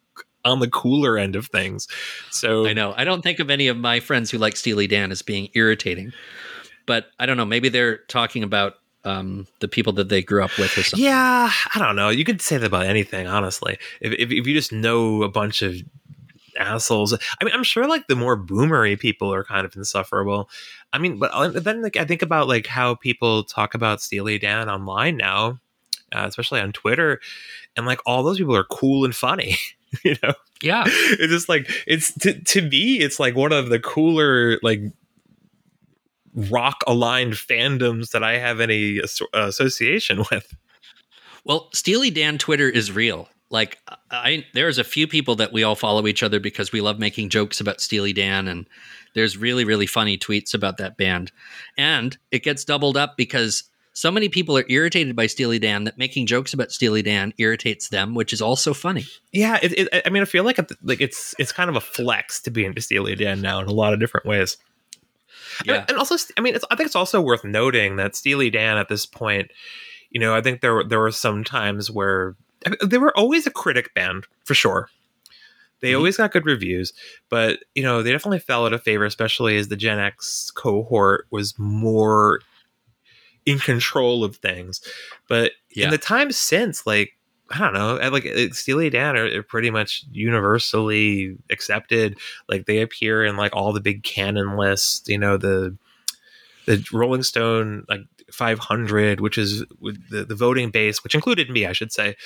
on the cooler end of things. So I know. I don't think of any of my friends who like Steely Dan as being irritating, but I don't know. Maybe they're talking about the people that they grew up with or something. Yeah, I don't know. You could say that about anything, honestly. If you just know a bunch of assholes, I mean, I'm sure like the more boomery people are kind of insufferable. I mean, but then like I think about like how people talk about Steely Dan online now, especially on Twitter, and like all those people are cool and funny. You know, yeah, it's just like it's to me, it's like one of the cooler like rock aligned fandoms that I have any association with. Well, Steely Dan Twitter is real. Like there's a few people that we all follow each other because we love making jokes about Steely Dan, and there's really, really funny tweets about that band. And it gets doubled up because so many people are irritated by Steely Dan that making jokes about Steely Dan irritates them, which is also funny. Yeah, I mean, I feel like it's kind of a flex to be into Steely Dan now in a lot of different ways. Yeah. And also, I mean, I think it's also worth noting that Steely Dan at this point, you know, I think there were some times where I mean, they were always a critic band for sure. They mm-hmm. always got good reviews, but you know, they definitely fell out of favor, especially as the Gen X cohort was more in control of things. But in the time since, like, I don't know, like Steely Dan are pretty much universally accepted. Like they appear in like all the big canon lists, you know, the Rolling Stone, like 500, which is the voting base, which included me, I should say,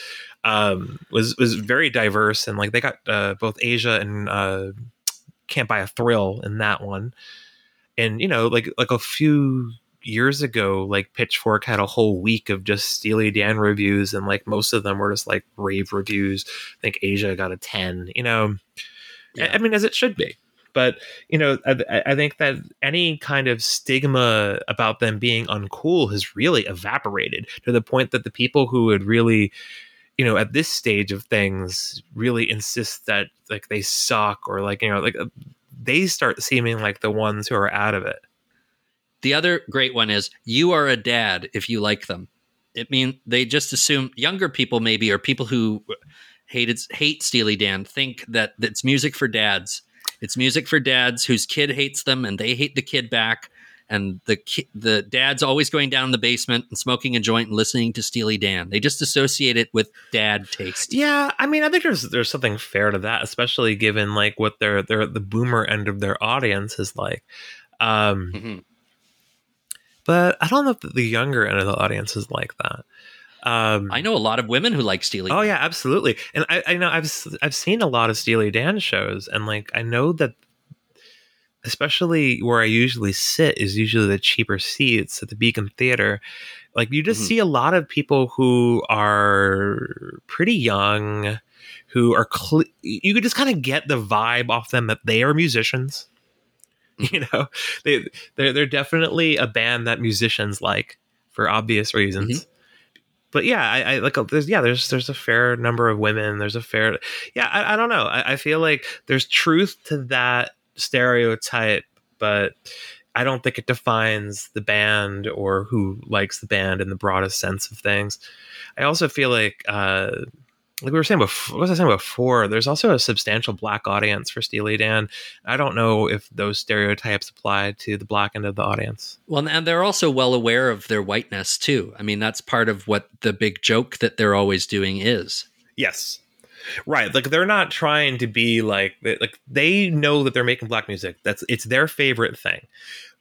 was very diverse. And like they got both Asia and Can't Buy a Thrill in that one. And, you know, like a few years ago, like Pitchfork had a whole week of just Steely Dan reviews, and like most of them were just like rave reviews. I think Asia got a 10, you know, I mean, as it should be. But, you know, I think that any kind of stigma about them being uncool has really evaporated to the point that the people who would really, you know, at this stage of things really insist that like they suck or like, you know, like they start seeming like the ones who are out of it. The other great one is you are a dad if you like them. It means they just assume younger people maybe or people who hate Steely Dan think that it's music for dads. It's music for dads whose kid hates them and they hate the kid back. And the dad's always going down in the basement and smoking a joint and listening to Steely Dan. They just associate it with dad taste. Yeah, I mean, I think there's something fair to that, especially given like what the boomer end of their audience is like. Mm-hmm. But I don't know if the younger end of the audience is like that. I know a lot of women who like Steely Dan. Oh yeah, absolutely. And I know I've seen a lot of Steely Dan shows, and like I know that especially where I usually sit is usually the cheaper seats at the Beacon Theater. Like you just mm-hmm. see a lot of people who are pretty young, who are you could just kind of get the vibe off them that they are musicians. Mm-hmm. You know, they're definitely a band that musicians like for obvious reasons. Mm-hmm. But yeah, I like there's a fair number of women. There's a fair I don't know. I feel like there's truth to that stereotype, but I don't think it defines the band or who likes the band in the broadest sense of things. I also feel like we were saying before, what was I saying before? There's also a substantial black audience for Steely Dan. I don't know if those stereotypes apply to the black end of the audience. Well, and they're also well aware of their whiteness too. I mean, that's part of what the big joke that they're always doing is. Yes. Right. Like they're not trying to be like they know that they're making black music. It's their favorite thing,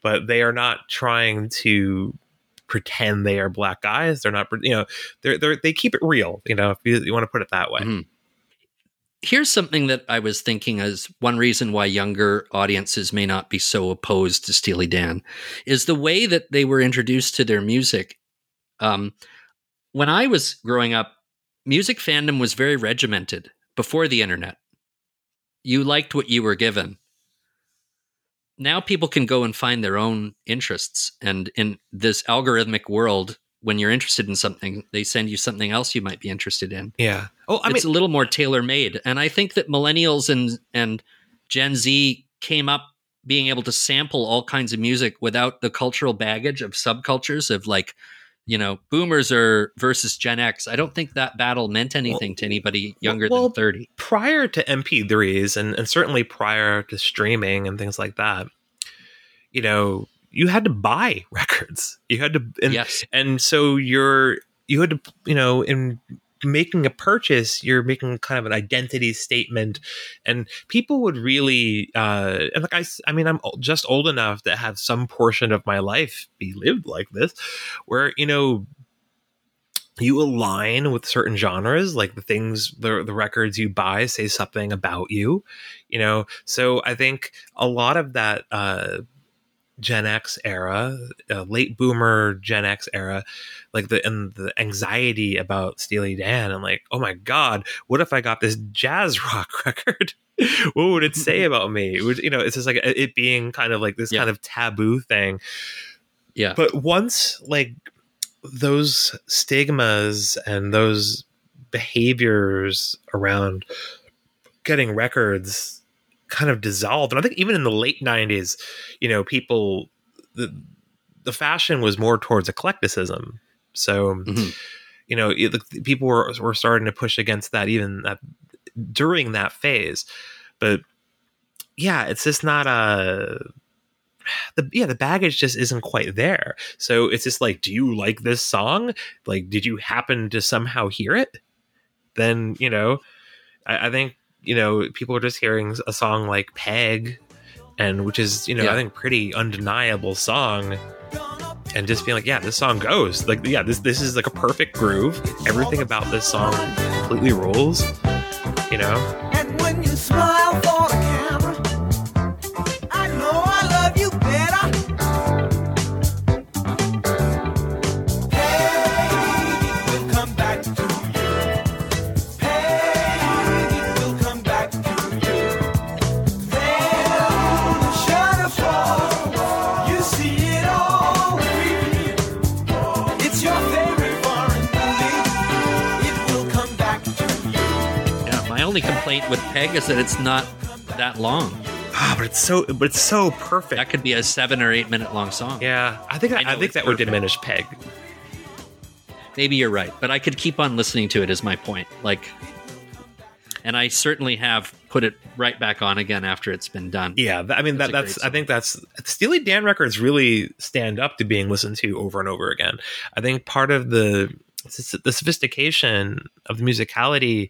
but they are not trying to pretend they are black guys. They're not, you know, they keep it real, you know, if you want to put it that way. Mm-hmm. Here's something that I was thinking as one reason why younger audiences may not be so opposed to Steely Dan is the way that they were introduced to their music. When I was growing up, music fandom was very regimented before the internet. You liked what you were given. Now people can go and find their own interests. And in this algorithmic world, when you're interested in something, they send you something else you might be interested in. Yeah. Oh, I mean, it's a little more tailor-made. And I think that millennials and Gen Z came up being able to sample all kinds of music without the cultural baggage of subcultures of like, you know, boomers are versus Gen X. I don't think that battle meant anything to anybody younger than 30. Prior to MP3s and certainly prior to streaming and things like that, you know, you had to buy records. You had to, and so you had to, you know, in making a purchase, you're making kind of an identity statement, and people would really, and like I mean, I'm just old enough to have some portion of my life be lived like this, where, you know, you align with certain genres, like the things, the records you buy say something about you, you know? So I think a lot of that, Gen X era, late boomer Gen X era, like the anxiety about Steely Dan and like, oh my God, what if I got this jazz rock record? What would it say about me? It would, you know, it's just like it being kind of like this kind of taboo thing. Yeah. But once like those stigmas and those behaviors around getting records kind of dissolved, and I think even in the late 90s, you know, people, the fashion was more towards eclecticism, so you know, people were starting to push against that even during that phase. But yeah, it's just not the baggage just isn't quite there. So it's just like, do you like this song? Like, did you happen to somehow hear it? Then, you know, I think, you know, people are just hearing a song like Peg, and which is, you know, I think pretty undeniable song, and just being like, yeah, this song goes. Like, yeah, this is like a perfect groove. Everything about this song completely rules, you know? And when you smile for the camera, I know I love you better. Hey, we'll come back to complaint with Peg is that it's not that long. Ah, but it's so perfect. That could be a 7 or 8 minute long song. Yeah, I think that would diminish Peg. Maybe you're right, but I could keep on listening to it is my point. Like, and I certainly have put it right back on again after it's been done. Yeah, I mean, that's I think that's Steely Dan records really stand up to being listened to over and over again. I think part of the sophistication of the musicality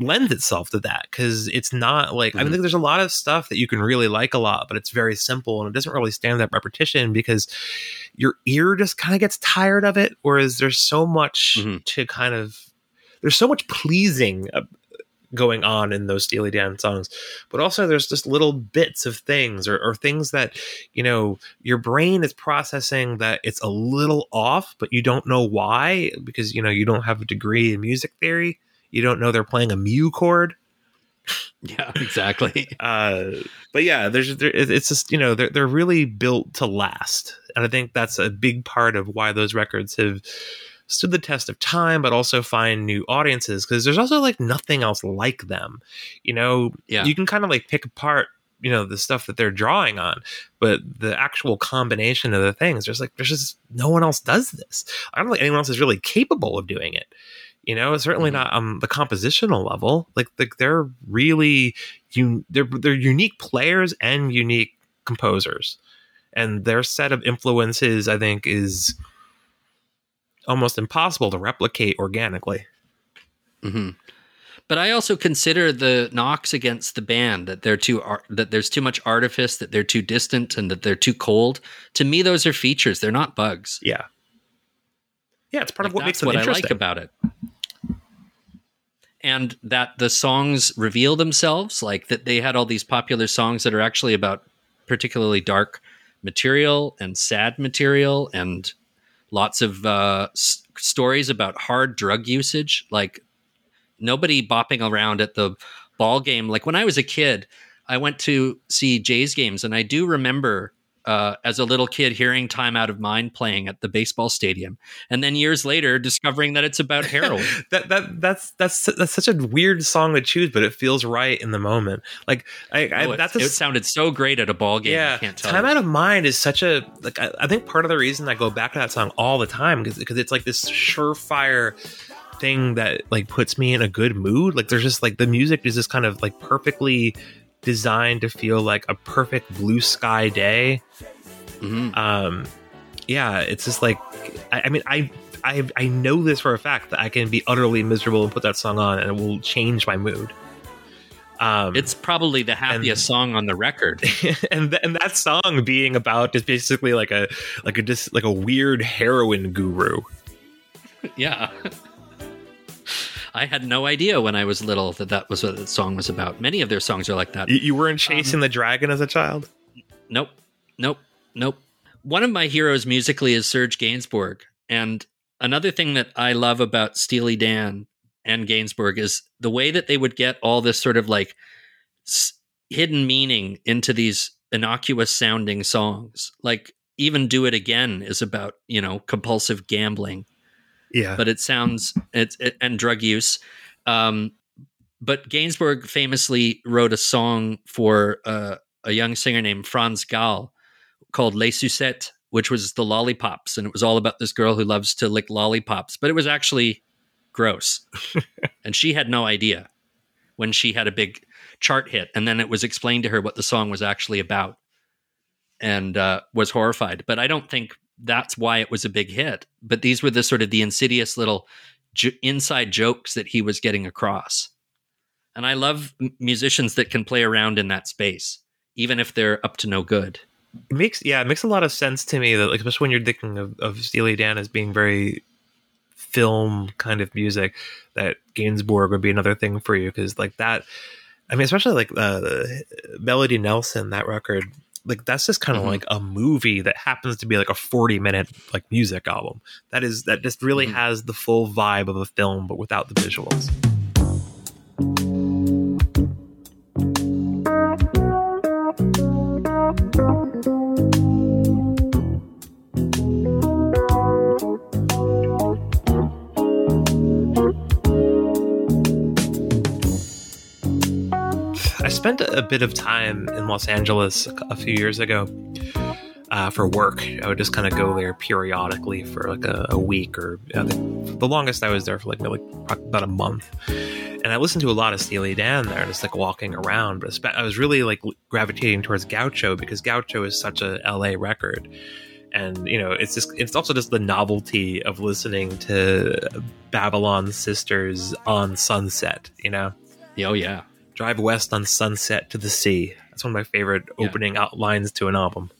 lends itself to that, because it's not like, I mean, there's a lot of stuff that you can really like a lot, but it's very simple and it doesn't really stand that repetition because your ear just kind of gets tired of it. Whereas there's so much there's so much pleasing going on in those Steely Dan songs, but also there's just little bits of things or things that, you know, your brain is processing that it's a little off, but you don't know why, because, you know, you don't have a degree in music theory. You don't know they're playing a mu chord. Yeah, exactly. But yeah, it's just, you know, they're really built to last. And I think that's a big part of why those records have stood the test of time, but also find new audiences, because there's also like nothing else like them. You know, you can kind of like pick apart, you know, the stuff that they're drawing on, but the actual combination of the things, there's just no one else does this. I don't think anyone else is really capable of doing it. You know, certainly not on the compositional level. Like they're really they're unique players and unique composers, and their set of influences, I think, is almost impossible to replicate organically. Mm-hmm. But I also consider the knocks against the band that there's too much artifice, that they're too distant, and that they're too cold. To me, those are features. They're not bugs. Yeah, yeah. It's part of what makes them interesting. I like about it. And that the songs reveal themselves, like that they had all these popular songs that are actually about particularly dark material and sad material and lots of stories about hard drug usage, like nobody bopping around at the ball game. Like when I was a kid, I went to see Jays games, and I do remember as a little kid hearing Time Out of Mind playing at the baseball stadium, and then years later discovering that it's about heroin. that's such a weird song to choose, but it feels right in the moment. Like it sounded so great at a ball game. Yeah, I can't tell. Time Out of Mind is such a, like, I think part of the reason I go back to that song all the time, because it's like this surefire thing that like puts me in a good mood. Like there's just like the music is just kind of like perfectly designed to feel like a perfect blue sky day, Mm-hmm. Yeah, it's just like, I mean, I know this for a fact that I can be utterly miserable and put that song on and it will change my mood. It's probably the happiest song on the record, and that song being about is basically like a weird heroin guru. Yeah, I had no idea when I was little that was what that song was about. Many of their songs are like that. You weren't chasing the dragon as a child? Nope. One of my heroes musically is Serge Gainsbourg, and another thing that I love about Steely Dan and Gainsbourg is the way that they would get all this sort of like hidden meaning into these innocuous sounding songs. Like even Do It Again is about, you know, compulsive gambling. Yeah. But it sounds and drug use. But Gainsbourg famously wrote a song for a young singer named Franz Gall called Les Sucettes, which was the lollipops. And it was all about this girl who loves to lick lollipops, but it was actually gross. And she had no idea when she had a big chart hit. And then it was explained to her what the song was actually about and was horrified. But I don't think that's why it was a big hit. But these were the sort of the insidious little inside jokes that he was getting across. And I love musicians that can play around in that space, even if they're up to no good. It makes a lot of sense to me that, like, especially when you're thinking of Steely Dan as being very film kind of music, that Gainsbourg would be another thing for you, because like that, I mean, especially like Melody Nelson, that record, like that's just kind of like a movie that happens to be like a 40-minute like music album that just really has the full vibe of a film but without the visuals. I spent a bit of time in Los Angeles a few years ago for work. I would just kind of go there periodically for like a week, or the longest I was there for like about a month. And I listened to a lot of Steely Dan there, just like walking around. But I was really like gravitating towards Gaucho, because Gaucho is such a LA record. And, you know, it's also just the novelty of listening to Babylon Sisters on Sunset, you know? Oh, yeah. Drive west on Sunset to the sea. That's one of my favorite opening outlines to an album.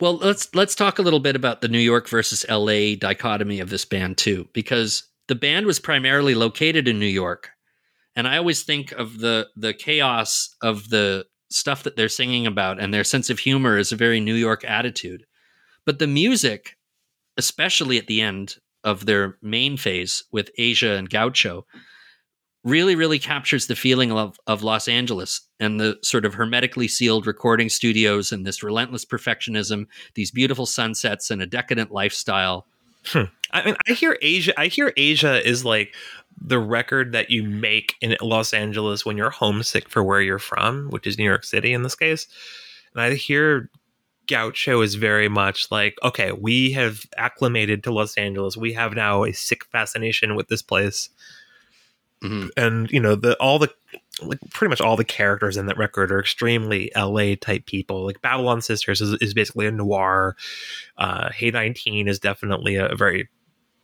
Well, let's talk a little bit about the New York versus LA dichotomy of this band too, because the band was primarily located in New York. And I always think of the chaos of the stuff that they're singing about, and their sense of humor is a very New York attitude. But the music, especially at the end of their main phase with Asia and Gaucho, really, really captures the feeling of Los Angeles and the sort of hermetically sealed recording studios and this relentless perfectionism, these beautiful sunsets and a decadent lifestyle. I mean, I hear Asia is like the record that you make in Los Angeles when you're homesick for where you're from, which is New York City in this case. And I hear Gaucho is very much like, okay, we have acclimated to Los Angeles. We have now a sick fascination with this place. Mm-hmm. And, you know, pretty much all the characters in that record are extremely LA type people. Like Babylon Sisters is basically a noir. Hey 19 is definitely a very,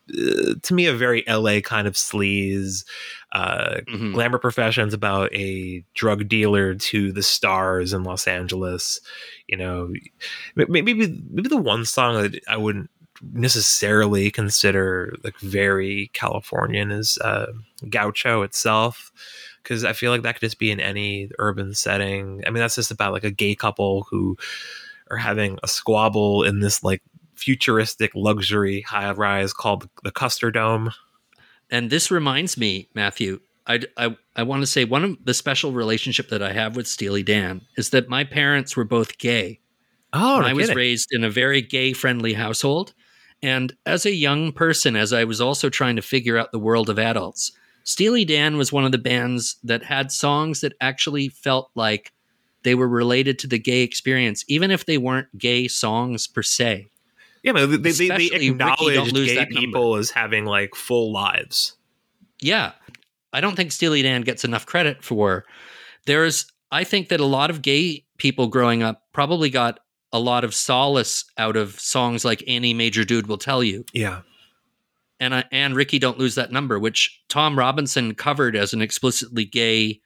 to me, a very LA kind of sleaze. Glamour Profession's about a drug dealer to the stars in Los Angeles. You know, maybe the one song that I wouldn't necessarily consider like very Californian is Gaucho itself, because I feel like that could just be in any urban setting. I mean, that's just about like a gay couple who are having a squabble in this like futuristic luxury high rise called the Custer Dome. And this reminds me, Matthew, I want to say one of the special relationship that I have with Steely Dan is that my parents were both gay. Oh, and I was raised in a very gay friendly household. And as a young person, as I was also trying to figure out the world of adults, Steely Dan was one of the bands that had songs that actually felt like they were related to the gay experience, even if they weren't gay songs per se. Yeah, but they acknowledged gay people as having like full lives. Yeah. I don't think Steely Dan gets enough credit for. I think that a lot of gay people growing up probably got a lot of solace out of songs like Any Major Dude Will Tell You. Yeah. And Ricky, Don't Lose That Number, which Tom Robinson covered as an explicitly gay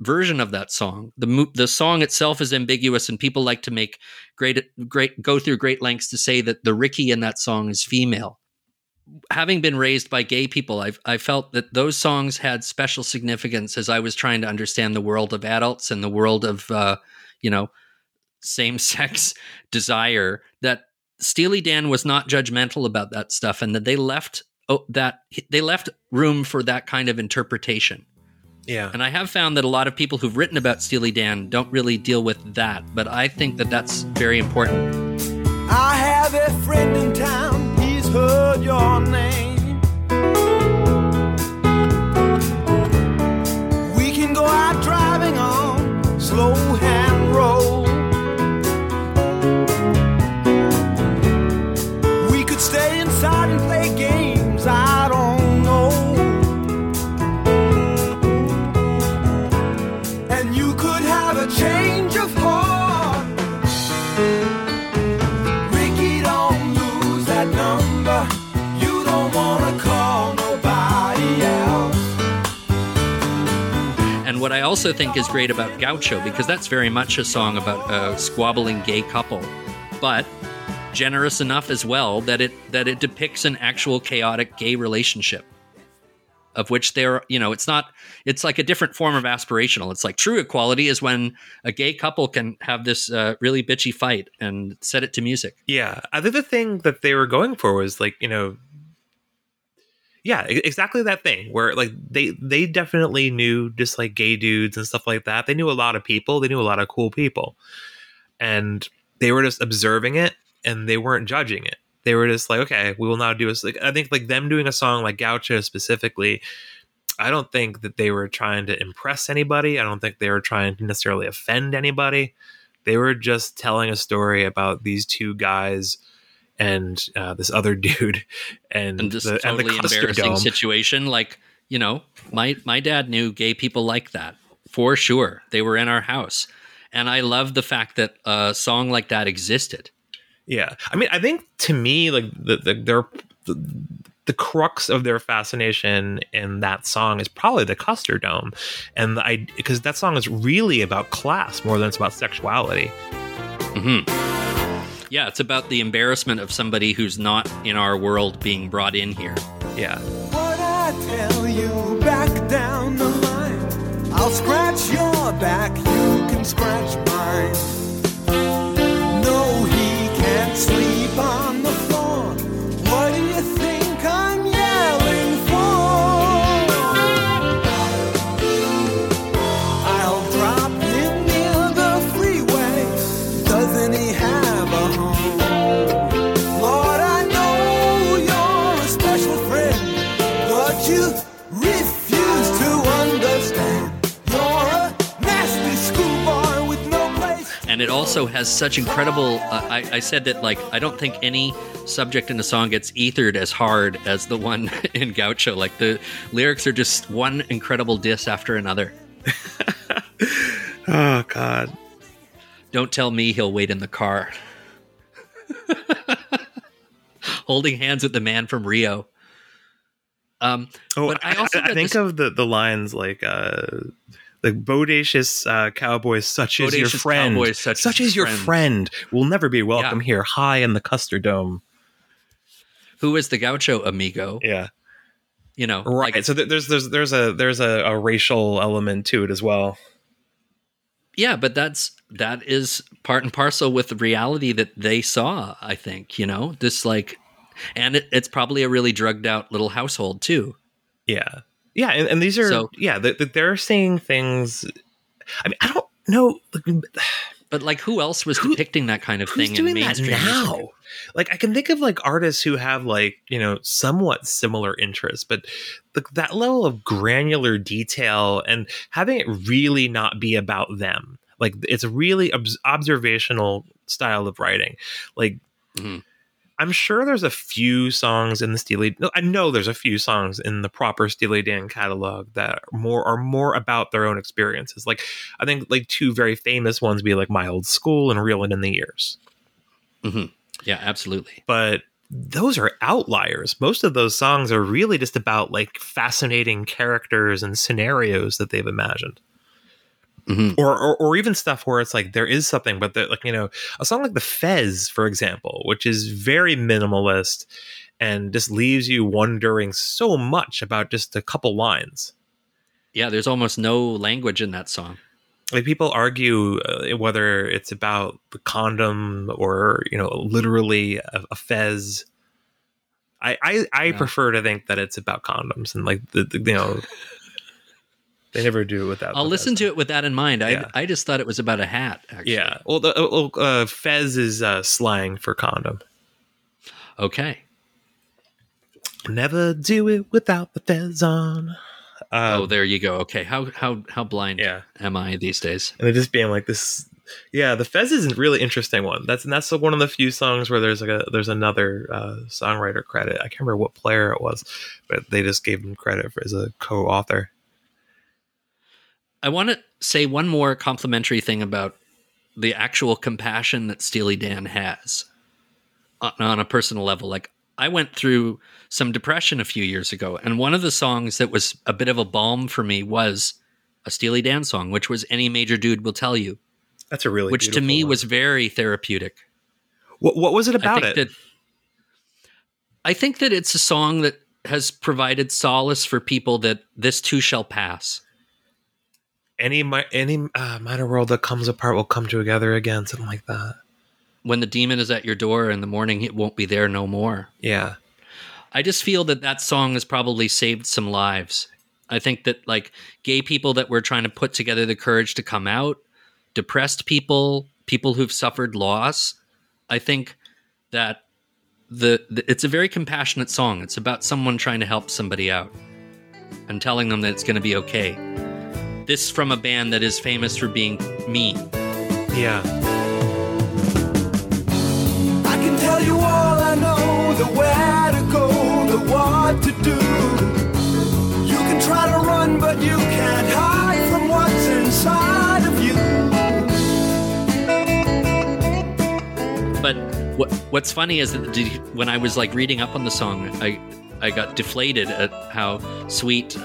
version of that song. The song itself is ambiguous, and people like to make go through great lengths to say that the Ricky in that song is female. Having been raised by gay people, I felt that those songs had special significance as I was trying to understand the world of adults and the world of same-sex desire. That Steely Dan was not judgmental about that stuff, and that they left room for that kind of interpretation. Yeah. And I have found that a lot of people who've written about Steely Dan don't really deal with that, but I think that that's very important. I have a friend in town, he's heard your name. We can go out driving on slow hand road. We could stay inside and play games I don't know. And you could have a change of heart. Ricky, don't lose that number. You don't want to call nobody else. And what I also think is great about Gaucho, because that's very much a song about a squabbling gay couple, but generous enough as well that it depicts an actual chaotic gay relationship, of which there, it's like a different form of aspirational. It's like true equality is when a gay couple can have this really bitchy fight and set it to music. Yeah. I think the thing that they were going for was exactly that thing where they definitely knew just like gay dudes and stuff like that. They knew a lot of people. They knew a lot of cool people, and they were just observing it, and they weren't judging it. They were just like, okay, we will now do this. Like, I think like them doing a song like Gaucho specifically, I don't think that they were trying to impress anybody. I don't think they were trying to necessarily offend anybody. They were just telling a story about these two guys and this other dude and this totally embarrassing situation. Like, my dad knew gay people like that for sure. They were in our house. And I love the fact that a song like that existed. Yeah, I mean, I think to me, like the crux of their fascination in that song is probably the Custer Dome, and because that song is really about class more than it's about sexuality. Mm-hmm. Yeah, it's about the embarrassment of somebody who's not in our world being brought in here. Yeah. What I tell you back down the line, I'll scratch your back, you can scratch mine. Sleep on the floor. What do you think I'm yelling for? I'll drop him near the freeway. Doesn't he have a home? Lord, I know you're a special friend, but you refuse to understand. You're a nasty schoolboy with no place. And it also has such incredible... I said that, I don't think any subject in the song gets ethered as hard as the one in Gaucho. Like, the lyrics are just one incredible diss after another. Oh, God. Don't tell me he'll wait in the car. Holding hands with the man from Rio. I think of the lines like... Like bodacious cowboys such as your friend. Cowboys, such as your friend will never be welcome here, high in the Custer Dome. Who is the Gaucho amigo? Yeah, right. So there's a racial element to it as well. Yeah, but that is part and parcel with the reality that they saw. I think it's probably a really drugged out little household too. Yeah. Yeah, and these are they're saying things. I mean, I don't know, but who else was depicting that kind of thing in mainstream music now? Like, I can think of artists who have somewhat similar interests, but that level of granular detail and having it really not be about them. Like, it's really observational style of writing. Like. Mm-hmm. I'm sure there's a few songs in the I know there's a few songs in the proper Steely Dan catalog that are more about their own experiences. Like, I think like two very famous ones be like My Old School and Reelin' in the Years. Mm-hmm. Yeah, absolutely. But those are outliers. Most of those songs are really just about like fascinating characters and scenarios that they've imagined. Mm-hmm. Or even stuff where it's like there is something, but like, you know, a song like The Fez, for example, which is very minimalist and just leaves you wondering so much about just a couple lines. Yeah, there's almost no language in that song. Like, people argue whether it's about the condom or, you know, literally a fez. I prefer to think that it's about condoms and like the you know. They never do without. I'll listen to it with that in mind. Yeah. I just thought it was about a hat, actually. Yeah. Well, the fez is slang for condom. Okay. Never do it without the fez on. There you go. Okay. How blind am I these days? And it just being like this. Yeah, The Fez is a really interesting one. That's one of the few songs where there's like there's another songwriter credit. I can't remember what player it was, but they just gave him credit as a co-author. I want to say one more complimentary thing about the actual compassion that Steely Dan has on a personal level. Like, I went through some depression a few years ago, and one of the songs that was a bit of a balm for me was a Steely Dan song, which was Any Major Dude Will Tell You. That's a really beautiful one. Which to me was very therapeutic. What was it about it? I think that it's a song that has provided solace for people that this too shall pass. Any minor world that comes apart will come together again, something like that. When the demon is at your door in the morning, it won't be there no more. Yeah. I just feel that song has probably saved some lives. I think that, like, gay people that were trying to put together the courage to come out, depressed people, people who've suffered loss, I think that it's a very compassionate song. It's about someone trying to help somebody out and telling them that it's going to be okay. This from a band that is famous for being mean. Yeah. I can tell you all I know, the where to go, the what to do. You can try to run, but you can't hide from what's inside of you. But what's funny is that when I was like reading up on the song, I got deflated at how sweet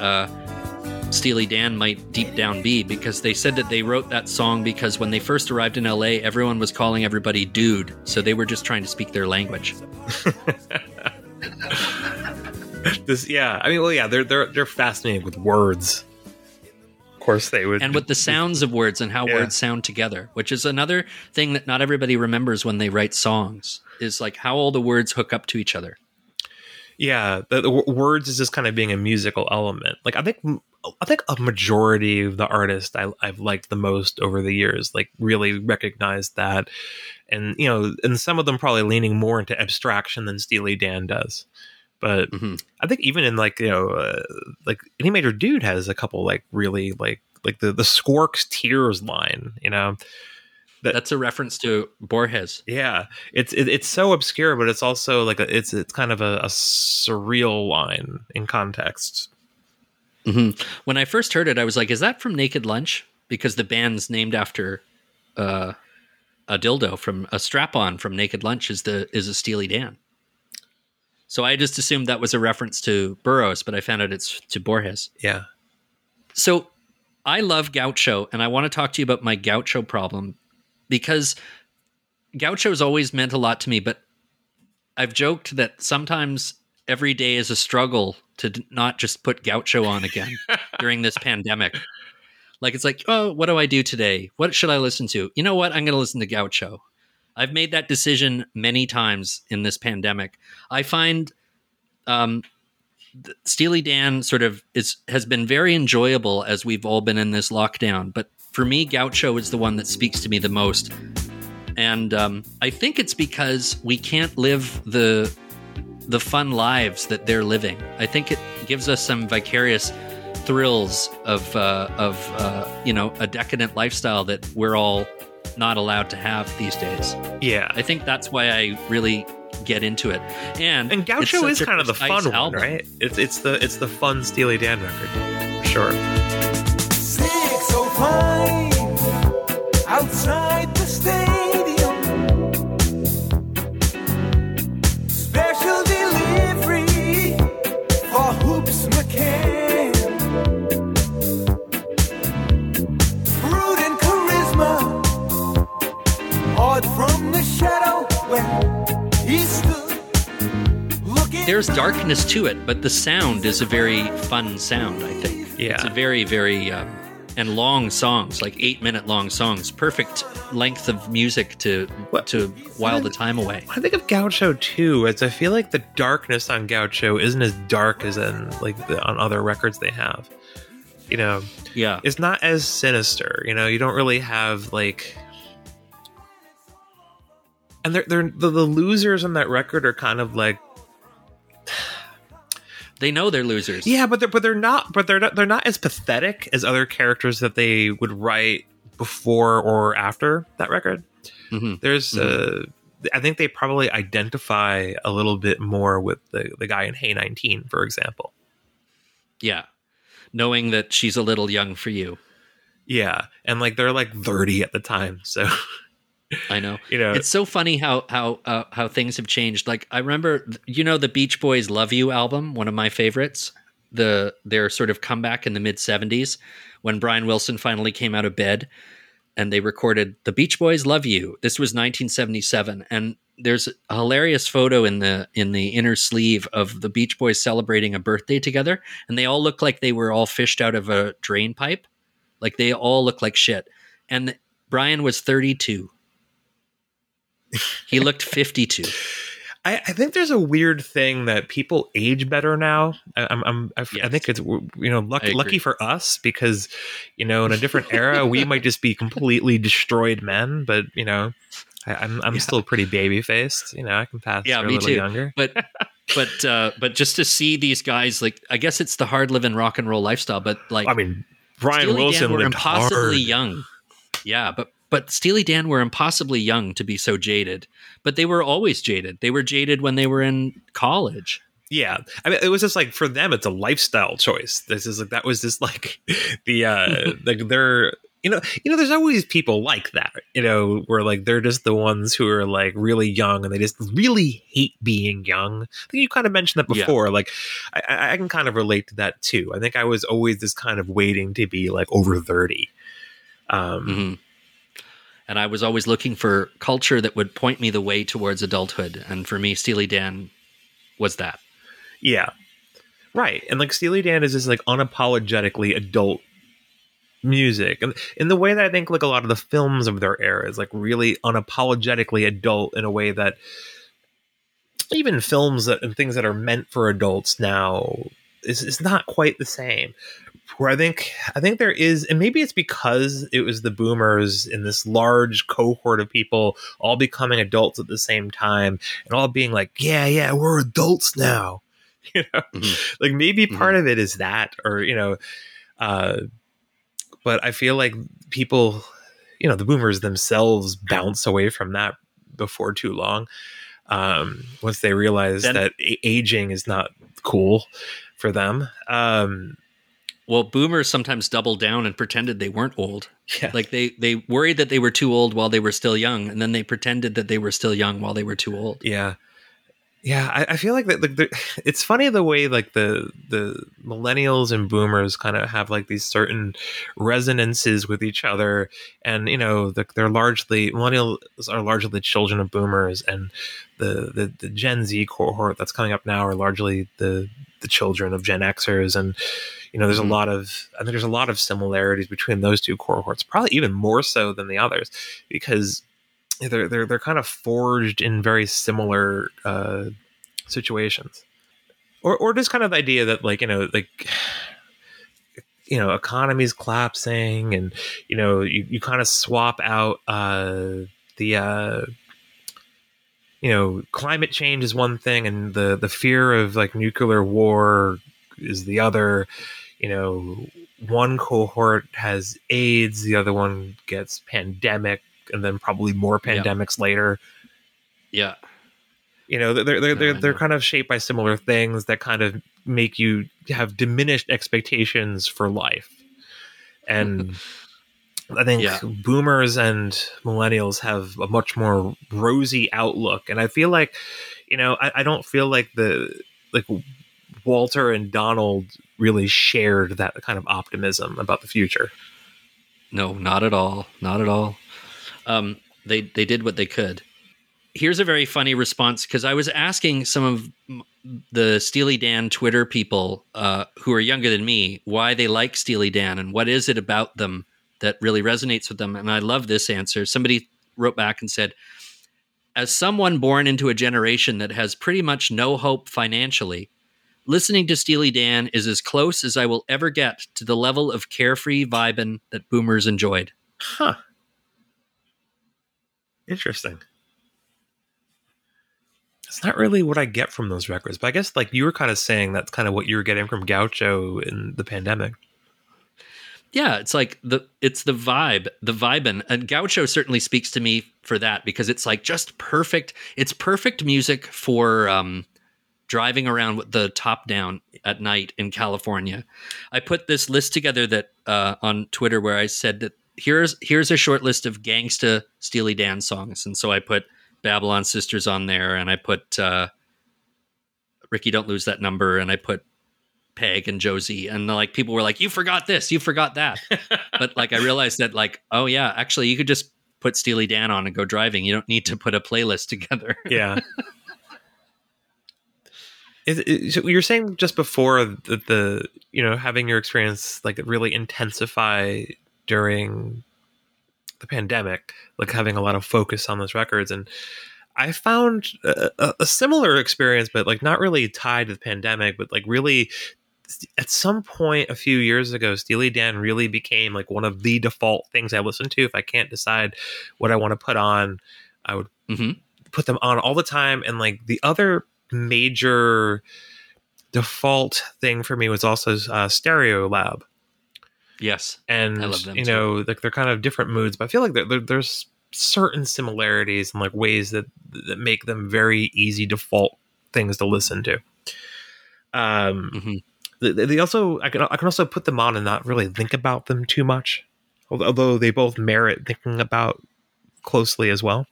Steely Dan might deep down be, because they said that they wrote that song because when they first arrived in LA, everyone was calling everybody dude, so they were just trying to speak their language. They're fascinated with words. Of course they would. And with the sounds of words and how words sound together, which is another thing that not everybody remembers when they write songs, is like how all the words hook up to each other. Yeah, the words is just kind of being a musical element. Like, I think a majority of the artists I've liked the most over the years, like, really recognized that. And, you know, and some of them probably leaning more into abstraction than Steely Dan does. But mm-hmm. I think even in, like, you know, like Any Major Dude has a couple, like, really, like the Squark's Tears line, you know. That's a reference to Borges. Yeah, it's so obscure, but it's also like it's kind of a surreal line in context. Mm-hmm. When I first heard it, I was like, "Is that from Naked Lunch?" Because the band's named after a dildo from a strap-on from Naked Lunch is a Steely Dan. So I just assumed that was a reference to Burroughs, but I found out it's to Borges. Yeah. So I love gaucho, and I want to talk to you about my gaucho problem, because gaucho has always meant a lot to me. But I've joked that sometimes every day is a struggle to not just put gaucho on again during this pandemic. Like, it's like, oh, what do I do today? What should I listen to? You know what? I'm going to listen to gaucho. I've made that decision many times in this pandemic. I find Steely Dan sort of has been very enjoyable as we've all been in this lockdown. But for me, gaucho is the one that speaks to me the most. And I think it's because we can't live the fun lives that they're living. I think it gives us some vicarious thrills of you know, a decadent lifestyle that we're all not allowed to have these days. Yeah. I think that's why I really get into it. And Gaucho is kind of the fun one, album. Right? It's the fun Steely Dan record, for sure. Six so fine outside the stadium. Special delivery for Hoops McCann. From the shadow where he stood looking. There's darkness to it, but the sound is a very fun sound, I think. Yeah. It's a very, very, and long songs, like 8-minute long songs. Perfect length of music to while the time away. I think of Gaucho, too, as I feel like the darkness on Gaucho isn't as dark as in, like, on other records they have. You know? Yeah. It's not as sinister, you know? You don't really have, like... And the losers on that record are kind of like they know they're losers. Yeah, but they're not as pathetic as other characters that they would write before or after that record. Mm-hmm. I think they probably identify a little bit more with the guy in Hey 19, for example. Yeah, knowing that she's a little young for you. Yeah, and like they're like 30 at the time, so. I know. You know, it's so funny how things have changed. Like I remember, you know, the Beach Boys "Love You" album, one of my favorites. Their sort of comeback in the mid '70s, when Brian Wilson finally came out of bed, and they recorded "The Beach Boys Love You." This was 1977, and there's a hilarious photo in the inner sleeve of the Beach Boys celebrating a birthday together, and they all look like they were all fished out of a drain pipe, like they all look like shit. And Brian was 32. He looked 52. I think there's a weird thing that people age better now. I think it's, you know, lucky for us, because, you know, in a different era we might just be completely destroyed men. But you know, I'm still pretty baby faced. You know, I can pass. Yeah, me too. Younger. But just to see these guys, like I guess it's the hard living rock and roll lifestyle. But like I mean, Brian Wilson lived impossibly hard. Young. Yeah, But Steely Dan were impossibly young to be so jaded, but they were always jaded. They were jaded when they were in college. Yeah. I mean, it was just like, for them, it's a lifestyle choice. This is like, that was just like the, like they're, you know, there's always people like that, you know, where like, they're just the ones who are like really young and they just really hate being young. I think you kind of mentioned that before. Yeah. Like I can kind of relate to that too. I think I was always just kind of waiting to be like over 30. Mm-hmm. And I was always looking for culture that would point me the way towards adulthood. And for me, Steely Dan was that. Yeah. Right. And like Steely Dan is just like unapologetically adult music. And in the way that I think like a lot of the films of their era is like really unapologetically adult in a way that even films and things that are meant for adults now is not quite the same. Where I think there is, and maybe it's because it was the boomers and this large cohort of people all becoming adults at the same time and all being like, yeah, we're adults now, you know, mm-hmm. like maybe part mm-hmm. of it is that, or, you know, but I feel like people, you know, the boomers themselves bounce away from that before too long. Once they realize that aging is not cool for them. Well, boomers sometimes doubled down and pretended they weren't old. Yeah. Like they worried that they were too old while they were still young, and then they pretended that they were still young while they were too old. Yeah, yeah. I feel like that. Like, it's funny the way like the millennials and boomers kind of have like these certain resonances with each other, and you know millennials are largely children of boomers, and the Gen Z cohort that's coming up now are largely the children of Gen Xers, and you know, there's a lot of, I think there's a lot of similarities between those two cohorts, probably even more so than the others, because they're kind of forged in very similar situations, or just kind of the idea that like economy's collapsing, and you know you kind of swap out climate change is one thing, and the fear of like nuclear war is the other. You know, one cohort has AIDS, the other one gets pandemic, and then probably more pandemics later. Yeah. You know, they're kind of shaped by similar things that kind of make you have diminished expectations for life. And I think boomers and millennials have a much more rosy outlook. And I feel like, you know, I don't feel like Walter and Donald really shared that kind of optimism about the future. No, not at all. Not at all. They did what they could. Here's a very funny response, because I was asking some of the Steely Dan Twitter people who are younger than me why they like Steely Dan and what is it about them that really resonates with them. And I love this answer. Somebody wrote back and said, as someone born into a generation that has pretty much no hope financially, listening to Steely Dan is as close as I will ever get to the level of carefree vibin' that boomers enjoyed. Huh. Interesting. It's not really what I get from those records, but I guess like you were kind of saying, that's kind of what you were getting from Gaucho in the pandemic. Yeah, it's like it's the vibe, the vibin'. And Gaucho certainly speaks to me for that, because it's like just perfect. It's perfect music for driving around with the top down at night in California. I put this list together that on Twitter, where I said that here's a short list of gangsta Steely Dan songs. And so I put Babylon Sisters on there, and I put Ricky Don't Lose That Number, and I put Peg and Josie, and like people were like, you forgot this, you forgot that. But like I realized that like, oh yeah, actually you could just put Steely Dan on and go driving. You don't need to put a playlist together. Yeah. So you're saying just before that the, you know, having your experience like really intensify during the pandemic, like having a lot of focus on those records. And I found a similar experience, but like not really tied to the pandemic, but like really at some point a few years ago, Steely Dan really became like one of the default things I listen to. If I can't decide what I want to put on, I would put them on all the time. And like the other major default thing for me was also Stereolab. Yes, and I love them, you know, too. Like they're kind of different moods, but I feel like there's certain similarities and like ways that make them very easy default things to listen to. They also I can also put them on and not really think about them too much, although they both merit thinking about closely as well.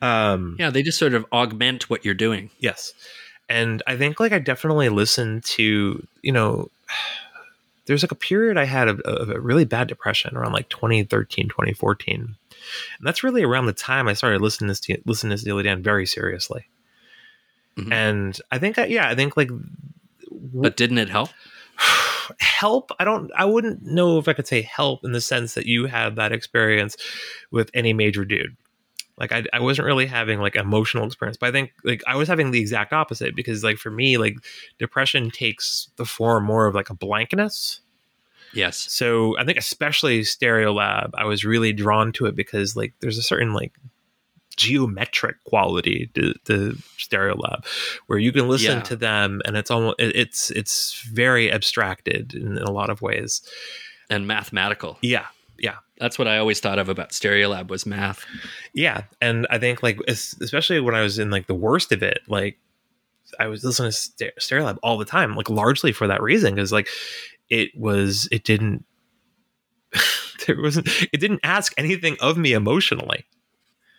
Yeah, they just sort of augment what you're doing. Yes, and I think like I definitely listen to, you know. There's like a period I had of a really bad depression around like 2013, 2014. And that's really around the time I started listening to Steely Dan very seriously. Mm-hmm. And I think but didn't it help? Help? I wouldn't know if I could say help in the sense that you had that experience with any major dude. Like I wasn't really having like emotional experience, but I think like I was having the exact opposite, because like for me, like depression takes the form more of like a blankness. Yes. So I think especially Stereolab, I was really drawn to it because like there's a certain like geometric quality to Stereolab where you can listen to them and it's almost it's very abstracted in a lot of ways and mathematical. Yeah. Yeah. That's what I always thought of about Stereolab was math. Yeah. And I think like, especially when I was in like the worst of it, like I was listening to Stereolab all the time, like largely for that reason. Cause like it didn't ask anything of me emotionally.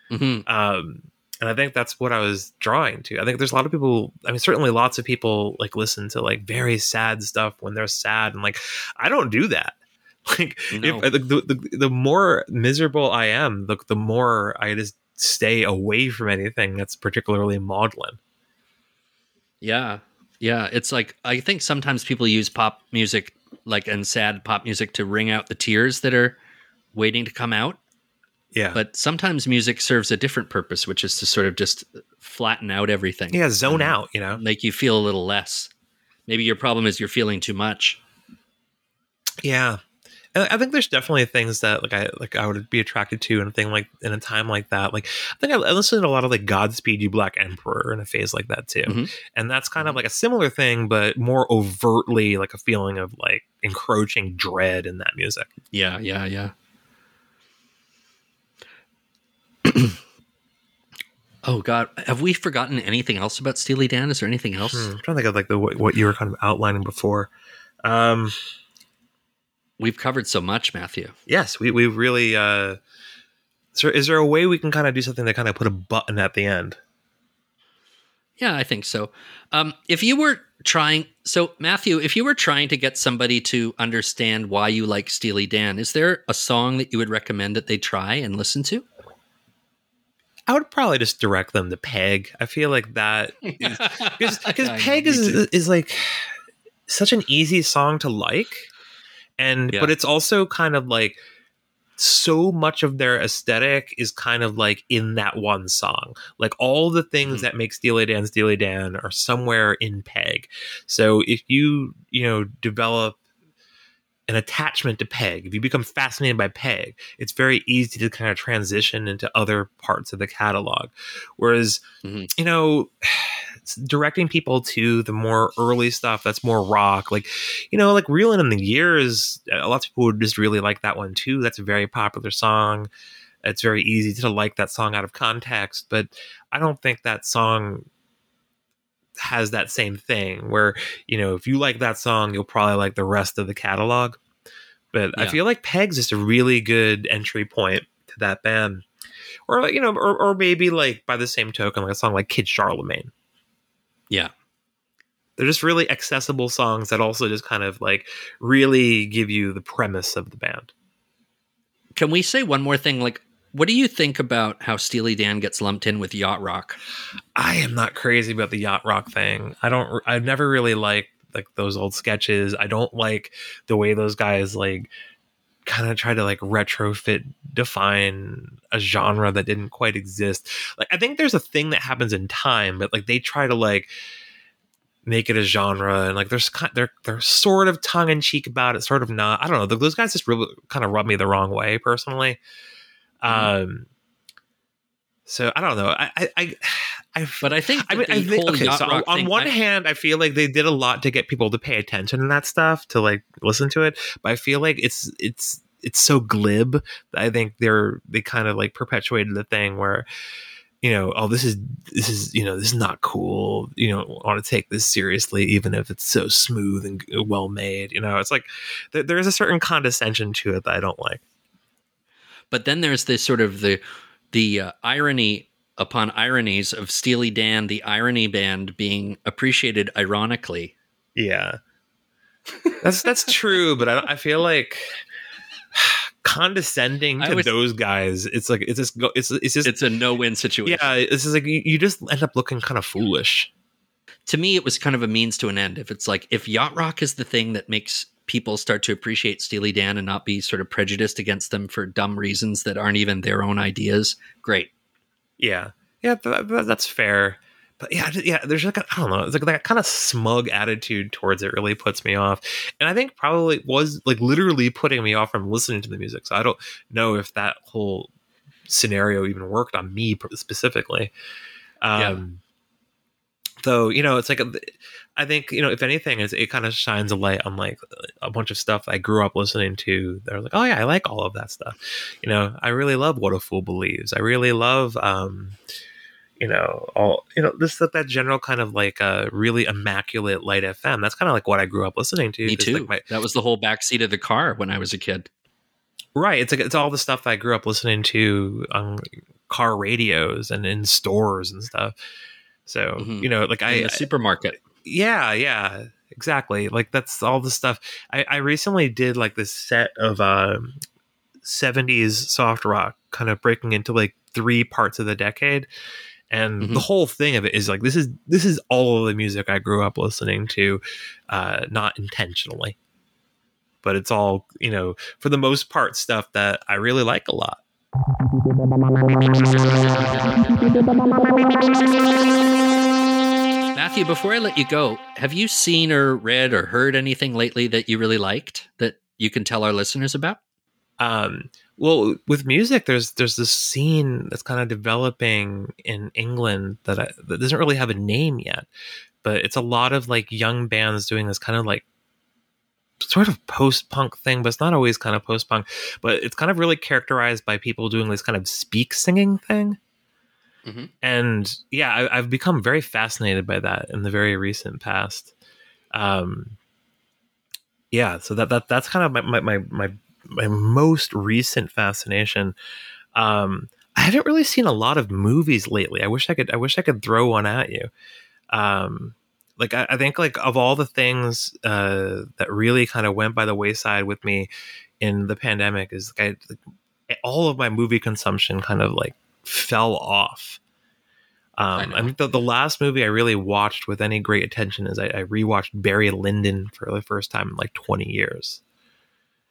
Mm-hmm. And I think that's what I was drawing to. I think there's a lot of people, I mean, certainly lots of people like listen to like very sad stuff when they're sad. And like, I don't do that. Like no. If the more miserable I am, the more I just stay away from anything that's particularly maudlin. Yeah. Yeah. It's like, I think sometimes people use pop music, like, and sad pop music to wring out the tears that are waiting to come out. Yeah. But sometimes music serves a different purpose, which is to sort of just flatten out everything. Yeah. Zone out, you know, make you feel a little less. Maybe your problem is you're feeling too much. Yeah. And I think there's definitely things that like I would be attracted to, and a thing like in a time like that. Like I think I listened to a lot of like Godspeed You Black Emperor in a phase like that too, and that's kind of like a similar thing, but more overtly like a feeling of like encroaching dread in that music. Yeah, yeah, yeah. Oh, God. Have we forgotten anything else about Steely Dan? Is there anything else? I'm trying to think of what you were kind of outlining before. We've covered so much, Matthew. Yes, we really... so is there a way we can kind of do something that kind of put a button at the end? Yeah, I think so. If you were trying... So, Matthew, if you were trying to get somebody to understand why you like Steely Dan, is there a song that you would recommend that they try and listen to? I would probably just direct them to Peg. I feel like that... Because Peg is like such an easy song to like. But it's also kind of like... so much of their aesthetic is kind of like in that one song. Like all the things that make Steely Dan are somewhere in Peg. So if you develop an attachment to Peg, if you become fascinated by Peg, it's very easy to kind of transition into other parts of the catalog. Whereas, directing people to the more early stuff that's more rock, like Reelin' in the Years, a lot of people would just really like that one too. That's a very popular song. It's very easy to like that song out of context, but I don't think that song has that same thing where, if you like that song, you'll probably like the rest of the catalog. But yeah. I feel like Peg's just a really good entry point to that band. Or, or maybe like by the same token, like a song like Kid Charlemagne. Yeah. They're just really accessible songs that also just kind of like really give you the premise of the band. Can we say one more thing? Like, what do you think about how Steely Dan gets lumped in with yacht rock? I am not crazy about the yacht rock thing. I've never really liked like those old sketches. I don't like the way those guys like kind of try to like retrofit define a genre that didn't quite exist. Like I think there's a thing that happens in time, but like they try to like make it a genre, and like they're sort of tongue in cheek about it, sort of not. I don't know. Those guys just really kind of rub me the wrong way personally. So I don't know. On one hand, I feel like they did a lot to get people to pay attention to that stuff, to like listen to it. But I feel like it's so glib. I think they kind of like perpetuated the thing where, oh, this is not cool. I want to take this seriously, even if it's so smooth and well made. It's like there is a certain condescension to it that I don't like. But then there's this sort of the irony upon ironies of Steely Dan, the irony band, being appreciated ironically. Yeah, that's true. But I feel like condescending to those guys. It's like it's just a no-win situation. Yeah, this is like you just end up looking kind of foolish. To me, it was kind of a means to an end. If it's like if yacht rock is the thing that makes people start to appreciate Steely Dan and not be sort of prejudiced against them for dumb reasons that aren't even their own ideas. Great. Yeah, that's fair. But yeah, there's like I don't know, it's like that kind of smug attitude towards it really puts me off, and I think probably was like literally putting me off from listening to the music. So I don't know if that whole scenario even worked on me specifically. Though, it's like, I think, if anything, it kind of shines a light on like a bunch of stuff I grew up listening to. They're like, oh yeah, I like all of that stuff. I really love What a Fool Believes. I really love, that general kind of like a really immaculate light FM. That's kind of like what I grew up listening to. Me too. Like that was the whole backseat of the car when I was a kid. Right. It's like, it's all the stuff I grew up listening to on car radios and in stores and stuff. So, like in the supermarket. Yeah, exactly. Like that's all the stuff. I recently did like this set of 70s soft rock kind of breaking into like three parts of the decade. And the whole thing of it is like, this is all of the music I grew up listening to, not intentionally, but it's all, for the most part, stuff that I really like a lot. Matthew, before I let you go, have you seen or read or heard anything lately that you really liked that you can tell our listeners about? Well, with music, there's this scene that's kind of developing in England that doesn't really have a name yet, but it's a lot of like young bands doing this kind of like sort of post-punk thing, but it's not always kind of post-punk, but it's kind of really characterized by people doing this kind of speak singing thing Mm-hmm. And yeah, I've become very fascinated by that in the very recent past. Yeah, so that's kind of my most recent fascination. I haven't really seen a lot of movies lately. I wish I could throw one at you. I think like of all the things that really kind of went by the wayside with me in the pandemic is all of my movie consumption kind of like fell off. I think the last movie I really watched with any great attention is I rewatched Barry Lyndon for the first time in like 20 years.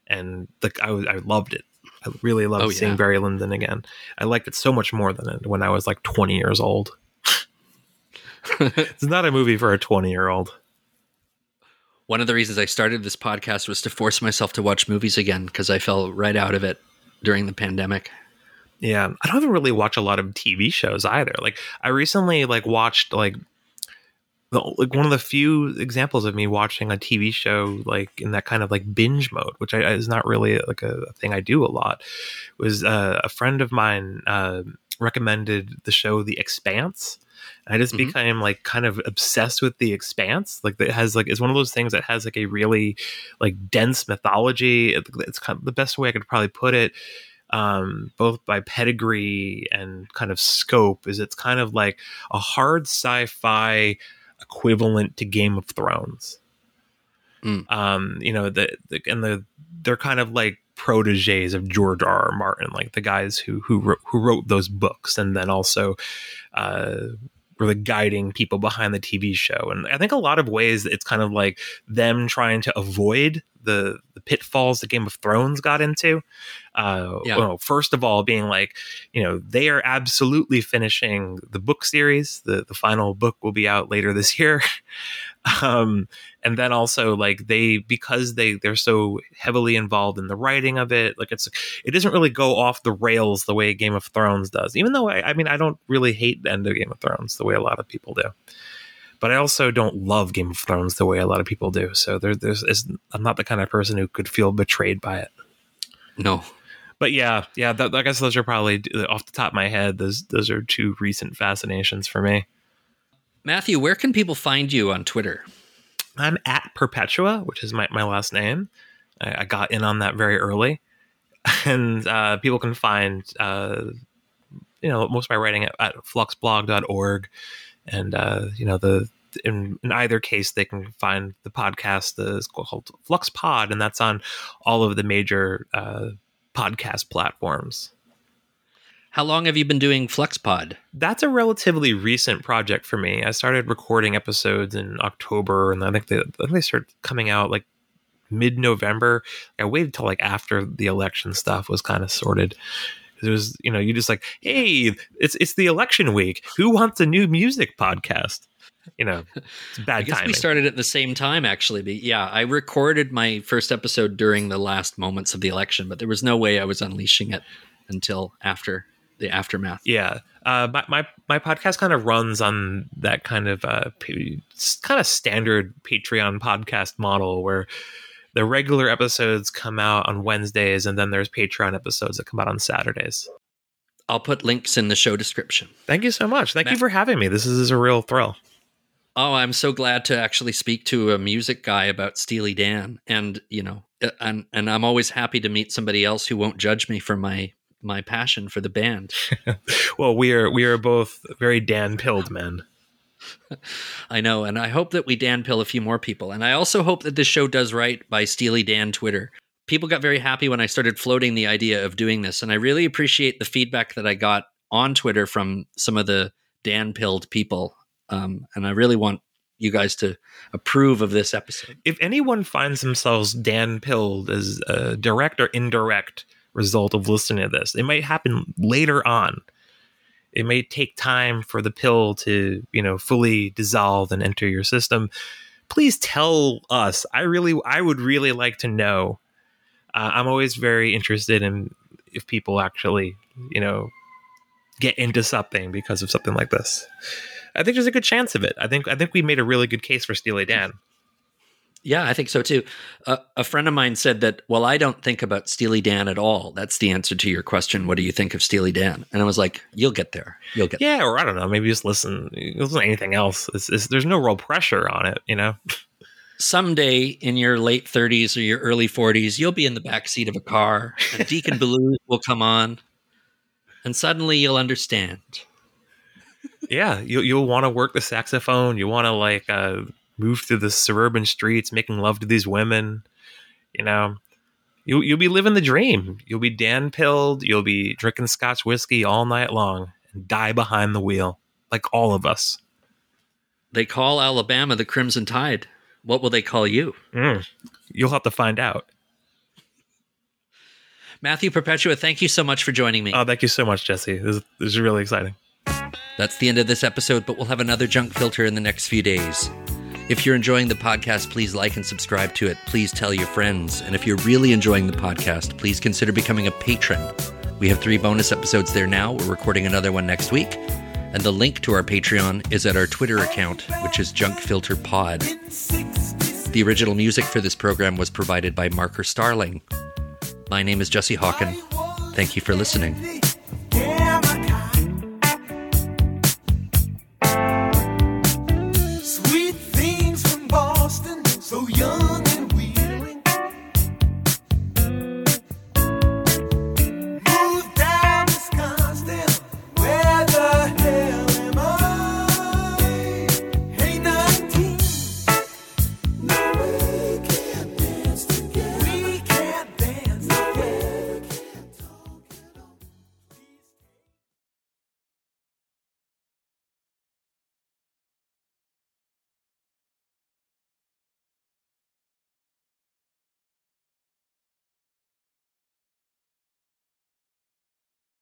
And I loved it. I really loved seeing Barry Lyndon again. I liked it so much more than when I was like 20 years old. It's not a movie for a 20-year-old. One of the reasons I started this podcast was to force myself to watch movies again because I fell right out of it during the pandemic. Yeah, I don't even really watch a lot of TV shows either. Like I recently watched one of the few examples of me watching a TV show in that kind of binge mode, which is not really a thing I do a lot. It was a friend of mine recommended the show The Expanse. And I just mm-hmm. became kind of obsessed with The Expanse. It has it's one of those things that has a really dense mythology. It's kind of the best way I could probably put it. Both by pedigree and kind of scope is it's kind of like a hard sci-fi equivalent to Game of Thrones. Mm. They're kind of proteges of George R. R. Martin, the guys who wrote those books and then also were the guiding people behind the TV show. And I think a lot of ways it's kind of them trying to avoid the pitfalls that Game of Thrones got into. Well, first of all, being they are absolutely finishing the book series. The final book will be out later this year. And then also they're so heavily involved in the writing of it. It doesn't really go off the rails the way Game of Thrones does, even though I don't really hate the end of Game of Thrones the way a lot of people do. But I also don't love Game of Thrones the way a lot of people do. So I'm not the kind of person who could feel betrayed by it. No. But yeah. I guess those are probably off the top of my head. Those are two recent fascinations for me. Matthew, where can people find you on Twitter? I'm at Perpetua, which is my last name. I got in on that very early. And people can find most of my writing at FluxBlog.org. And, in either case, they can find the podcast that's called FluxPod, and that's on all of the major podcast platforms. How long have you been doing FluxPod? That's a relatively recent project for me. I started recording episodes in October, and I think they started coming out mid-November. I waited till after the election stuff was kind of sorted. It was, you just hey, it's the election week. Who wants a new music podcast? It's bad timing. I guess we started at the same time, actually. But yeah, I recorded my first episode during the last moments of the election, but there was no way I was unleashing it until after the aftermath. Yeah. My podcast kind of runs on that kind of standard Patreon podcast model where the regular episodes come out on Wednesdays, and then there's Patreon episodes that come out on Saturdays. I'll put links in the show description. Thank you so much. Thank you for having me. This is a real thrill. Oh, I'm so glad to actually speak to a music guy about Steely Dan. And, and I'm always happy to meet somebody else who won't judge me for my passion for the band. Well, we are both very Dan-pilled men. I know, and I hope that we Dan-pill a few more people. And I also hope that this show does right by Steely Dan Twitter. People got very happy when I started floating the idea of doing this, and I really appreciate the feedback that I got on Twitter from some of the Dan-pilled people. And I really want you guys to approve of this episode. If anyone finds themselves Dan-pilled as a direct or indirect result of listening to this, it might happen later on. It may take time for the pill to, fully dissolve and enter your system. Please tell us. I would really like to know. I'm always very interested in if people actually, get into something because of something like this. I think there's a good chance of it. I think we made a really good case for Steely Dan. Yeah, I think so too. A friend of mine said that, well, I don't think about Steely Dan at all. That's the answer to your question. What do you think of Steely Dan? And I was like, you'll get there. Yeah, or I don't know. Maybe just listen to anything else. There's no real pressure on it, you know? Someday in your late 30s or your early 40s, you'll be in the backseat of a car and Deacon Blues will come on and suddenly you'll understand. Yeah, you'll want to work the saxophone. You want to move through the suburban streets, making love to these women. You know, you'll be living the dream. You'll be Dan pilled. You'll be drinking Scotch whiskey all night long and die behind the wheel like all of us. They call Alabama the Crimson Tide. What will they call you? You'll have to find out. Matthew Perpetua, thank you so much for joining me. Oh, thank you so much, Jesse. This is really exciting. That's the end of this episode, but we'll have another Junk Filter in the next few days. If you're enjoying the podcast, please like and subscribe to it. Please tell your friends. And if you're really enjoying the podcast, please consider becoming a patron. We have 3 bonus episodes there now. We're recording another one next week. And the link to our Patreon is at our Twitter account, which is Junk Filter Pod. The original music for this program was provided by Marker Starling. My name is Jesse Hawken. Thank you for listening.